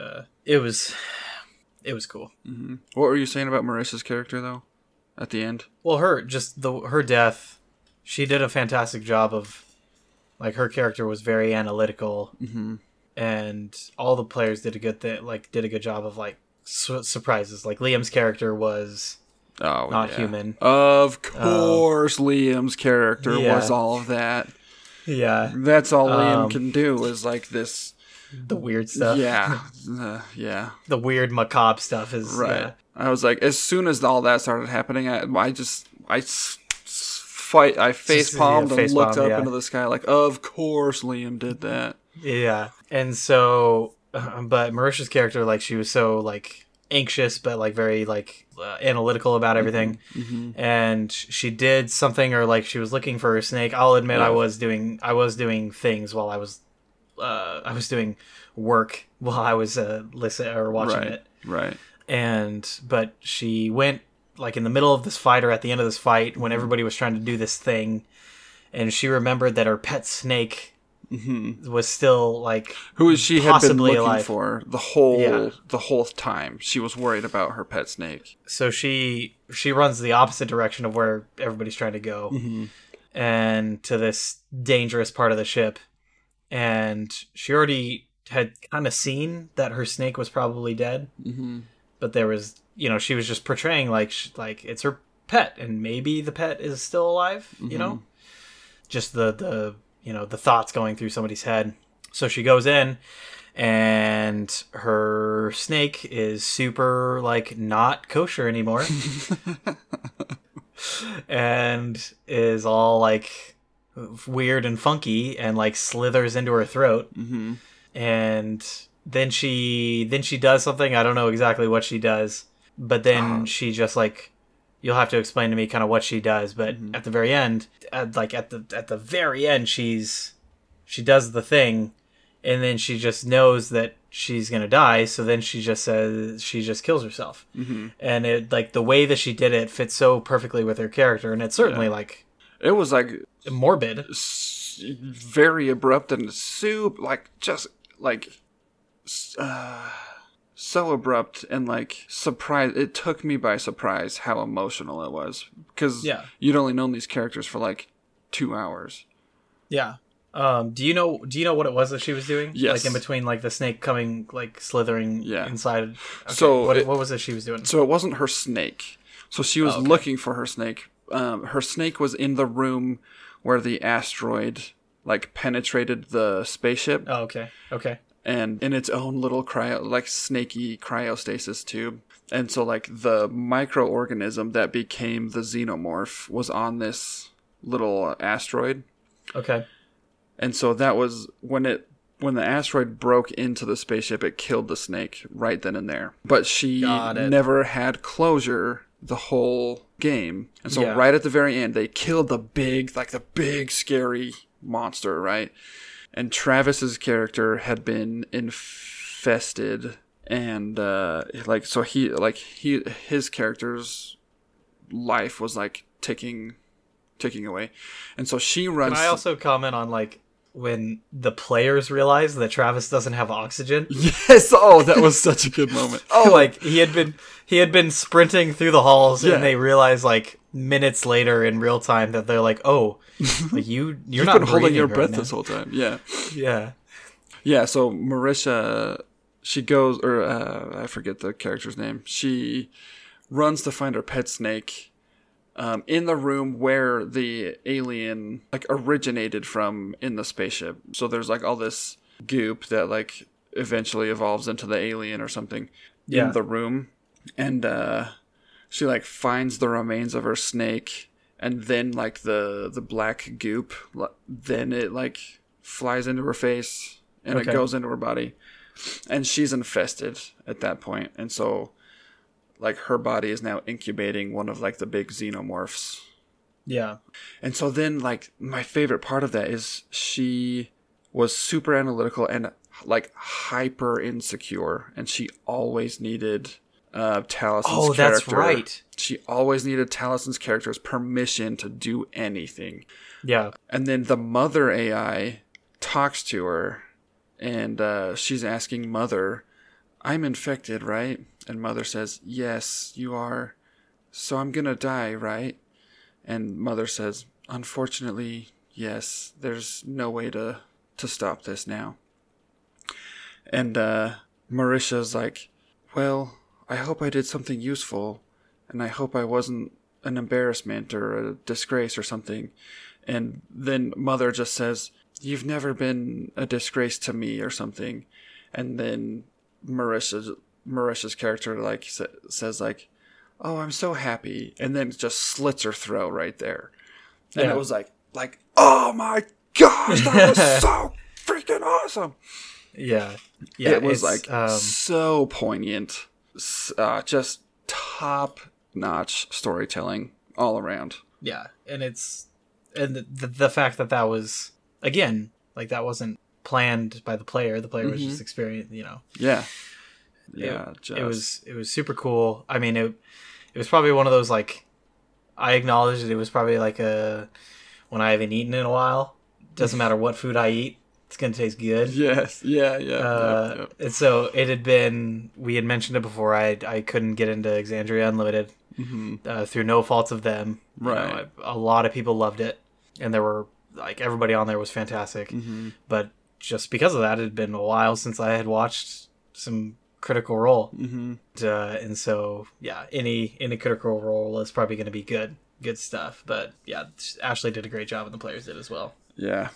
It was cool. Mm-hmm. What were you saying about Marisha's character, though, at the end? Well, her death, she did a fantastic job of, like, her character was very analytical, and all the players did a good job of, like, surprises. Like, Liam's character was not human. Of course, Liam's character was all of that. Yeah, that's all Liam can do is, like, this. The weird stuff. Yeah. The weird macabre stuff is... Right. Yeah. I was like, as soon as all that started happening, I facepalmed and looked up into the sky like, of course Liam did that. Yeah. And so But Marisha's character, like, she was so, like, anxious, but, like, very, like, analytical about everything. Mm-hmm. And she did something, or, like, she was looking for a snake. I'll admit I was doing things while I was doing work while I was listening or watching it. Right. But she went, like, in the middle of this fight or at the end of this fight when everybody was trying to do this thing, and she remembered that her pet snake was still, like, who she had been looking for the whole time. She was worried about her pet snake, so she runs the opposite direction of where everybody's trying to go, and to this dangerous part of the ship. And she already had kind of seen that her snake was probably dead, but there was, you know, she was just portraying like it's her pet, and maybe the pet is still alive. You know, just the you know, the thoughts going through somebody's head. So she goes in, and her snake is super, like, not kosher anymore, and is all, like, weird and funky, and, like, slithers into her throat. And then she does something. I don't know exactly what she does, but then she just, like, you'll have to explain to me kind of what she does. But at the very end, at the very end, she does the thing, and then she just knows that she's gonna die. So then she just says, she just kills herself. And it, like, the way that she did it fits so perfectly with her character, and it's certainly like, it was, like, morbid, very abrupt, and super, like, just, like, so abrupt and, like, surprise. It took me by surprise how emotional it was, because you'd only known these characters for, like, 2 hours. Do you know what it was that she was doing? Yes. Like, in between, like, the snake coming, like, slithering inside. Okay, so what was it she was doing? So it wasn't her snake. So she was looking for her snake. Her snake was in the room where the asteroid, like, penetrated the spaceship. Oh, okay. And in its own little snaky cryostasis tube. And so, like, the microorganism that became the xenomorph was on this little asteroid. Okay. And so that was when the asteroid broke into the spaceship, it killed the snake right then and there. But she never had closure the whole game. And so right at the very end, they killed the big scary monster, right? And Travis's character had been infested, and his character's life was, like, ticking away. And so she runs. Can I also comment on, like, when the players realize that Travis doesn't have oxygen? Yes. Oh, that was such a good moment. Oh, like, he had been sprinting through the halls, and they realized, like, minutes later in real time that they're like, oh, like, you're not holding your breath this whole time. Yeah. So Marisha, she goes, or I forget the character's name. She runs to find her pet snake in the room where the alien, like, originated from in the spaceship. So there's, like, all this goop that, like, eventually evolves into the alien or something in the room. And she, like, finds the remains of her snake, and then, like, the black goop, then it, like, flies into her face, and it goes into her body. And she's infested at that point. And so, like, her body is now incubating one of, like, the big xenomorphs. Yeah. And so then, like, my favorite part of that is she was super analytical and, like, hyper insecure. And she always needed Taliesin's character. Oh, that's right. She always needed Taliesin's character's permission to do anything. Yeah. And then the mother AI talks to her, and she's asking Mother, I'm infected, right? And Mother says, yes, you are. So I'm going to die, right? And Mother says, unfortunately, yes. There's no way to stop this now. And Marisha's like, well, I hope I did something useful, and I hope I wasn't an embarrassment or a disgrace or something. And then Mother just says, you've never been a disgrace to me or something. And then Marisha's character, like, says, like, oh, I'm so happy, and then just slits her throat right there. And it was like, oh my gosh, that was so freaking awesome. Yeah. It was like so poignant, just top-notch storytelling all around. Yeah, and the fact that was again like that wasn't planned by the player. The player was just experienced, you know. Yeah. It was super cool. I mean, it was probably one of those like I acknowledge that it was probably like when I haven't eaten in a while. Doesn't matter what food I eat, it's gonna taste good. Yes, yeah. And so it had been. We had mentioned it before. I couldn't get into Exandria Unlimited through no faults of them. Right. You know, a lot of people loved it, and there were like everybody on there was fantastic. Mm-hmm. But just because of that, it had been a while since I had watched some Critical Role, and so yeah, any Critical Role is probably going to be good stuff. But yeah, Ashley did a great job, and the players did as well. Yeah.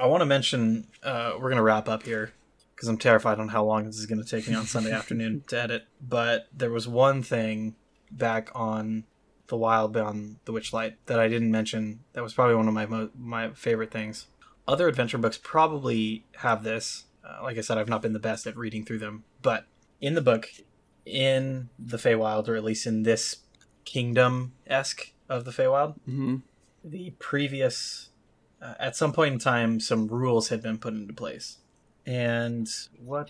I want to mention, we're going to wrap up here because I'm terrified on how long this is going to take me on Sunday afternoon to edit. But there was one thing back on The Wild Beyond the Witchlight that I didn't mention. That was probably one of my my favorite things. Other adventure books probably have this. Like I said, I've not been the best at reading through them. But in the book, in the Feywild, or at least in this kingdom-esque of the Feywild, the previous... at some point in time, some rules had been put into place. And what?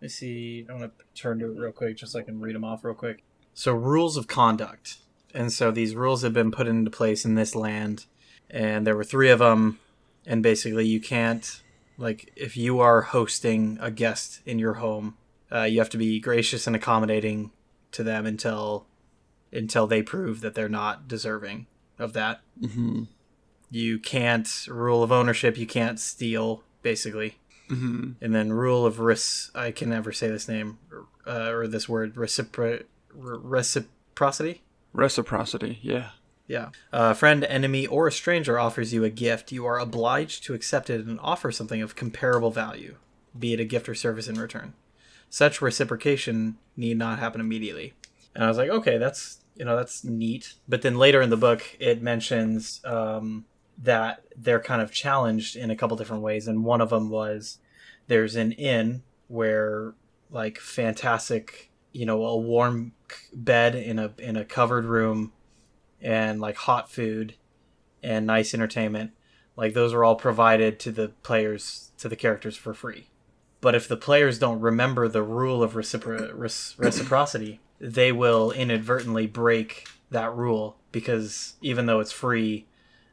Let me see. I'm going to turn to it real quick just so I can read them off real quick. So rules of conduct. And so these rules have been put into place in this land. And there were 3 of them. And basically you can't, like, if you are hosting a guest in your home, you have to be gracious and accommodating to them until they prove that they're not deserving of that. Mm-hmm. You can't, rule of ownership, you can't steal, basically. Mm-hmm. And then rule of I can never say this name, or this word, reciprocity? Reciprocity, yeah. Yeah. A friend, enemy, or a stranger offers you a gift. You are obliged to accept it and offer something of comparable value, be it a gift or service in return. Such reciprocation need not happen immediately. And I was like, okay, that's neat. But then later in the book, it mentions... that they're kind of challenged in a couple different ways. And one of them was there's an inn where like fantastic, you know, a warm bed in a covered room and like hot food and nice entertainment. Like those are all provided to the players, to the characters for free. But if the players don't remember the rule of reciprocity, they will inadvertently break that rule because even though it's free,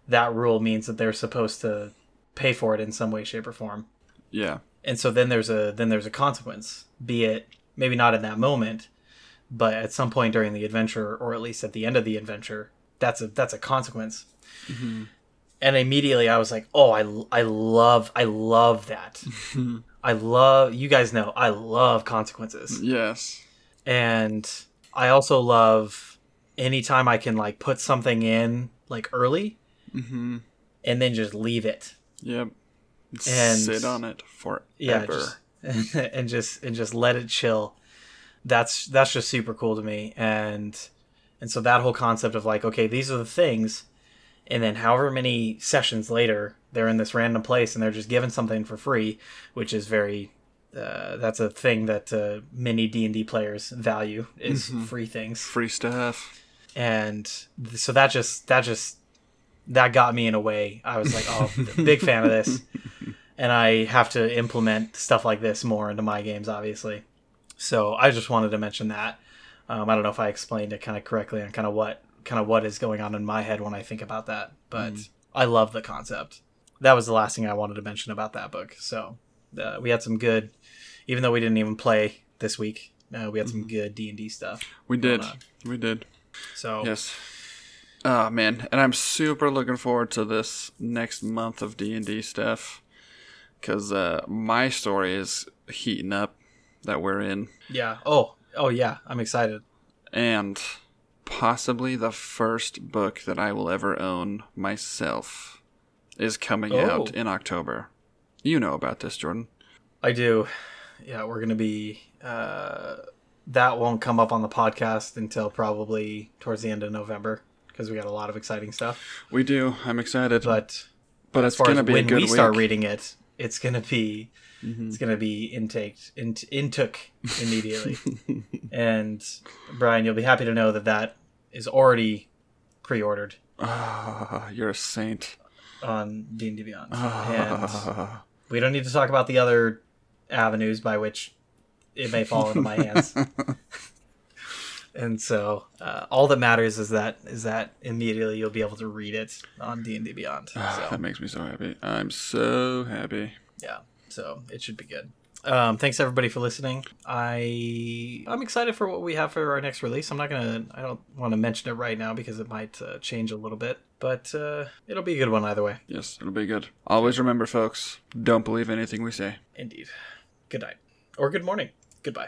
that rule means that they're supposed to pay for it in some way, shape, or form. Yeah. And so then there's a consequence, be it maybe not in that moment, but at some point during the adventure, or at least at the end of the adventure, that's a consequence. Mm-hmm. And immediately I was like, oh, I love that. You guys know, I love consequences. Yes. And I also love anytime I can like put something in like early. Mm-hmm. And then just leave it. Yep. And sit on it forever. Yeah, and just let it chill. That's just super cool to me. And so that whole concept of like, okay, these are the things, and then however many sessions later, they're in this random place and they're just given something for free, which is very that's a thing that many D&D players value is free things, free stuff. And so that got me in a way. I was like, oh, big fan of this. And I have to implement stuff like this more into my games, obviously. So I just wanted to mention that. I don't know if I explained it kind of correctly on kind of what is going on in my head when I think about that. But I love the concept. That was the last thing I wanted to mention about that book. So we had some good, even though we didn't even play this week, we had some good D&D stuff. We did. So yes. Oh, man, and I'm super looking forward to this next month of D&D stuff because my story is heating up that we're in. Yeah. Oh, yeah. I'm excited. And possibly the first book that I will ever own myself is coming out in October. You know about this, Jordan. I do. Yeah, we're going to be... that won't come up on the podcast until probably towards the end of November. Because we got a lot of exciting stuff. We do. I'm excited. But it's going to be a good week. When we start reading it, It's gonna be, it's gonna be intook immediately. And Brian, you'll be happy to know that that is already pre-ordered. Ah, you're a saint. On D&D Beyond, and we don't need to talk about the other avenues by which it may fall into my hands. And so, all that matters is that immediately you'll be able to read it on D&D Beyond. So. That makes me so happy. I'm so happy. Yeah, so it should be good. Thanks everybody for listening. I'm excited for what we have for our next release. I don't want to mention it right now because it might change a little bit, but it'll be a good one either way. Yes, it'll be good. Always remember, folks, don't believe anything we say. Indeed. Good night. Or good morning. Goodbye.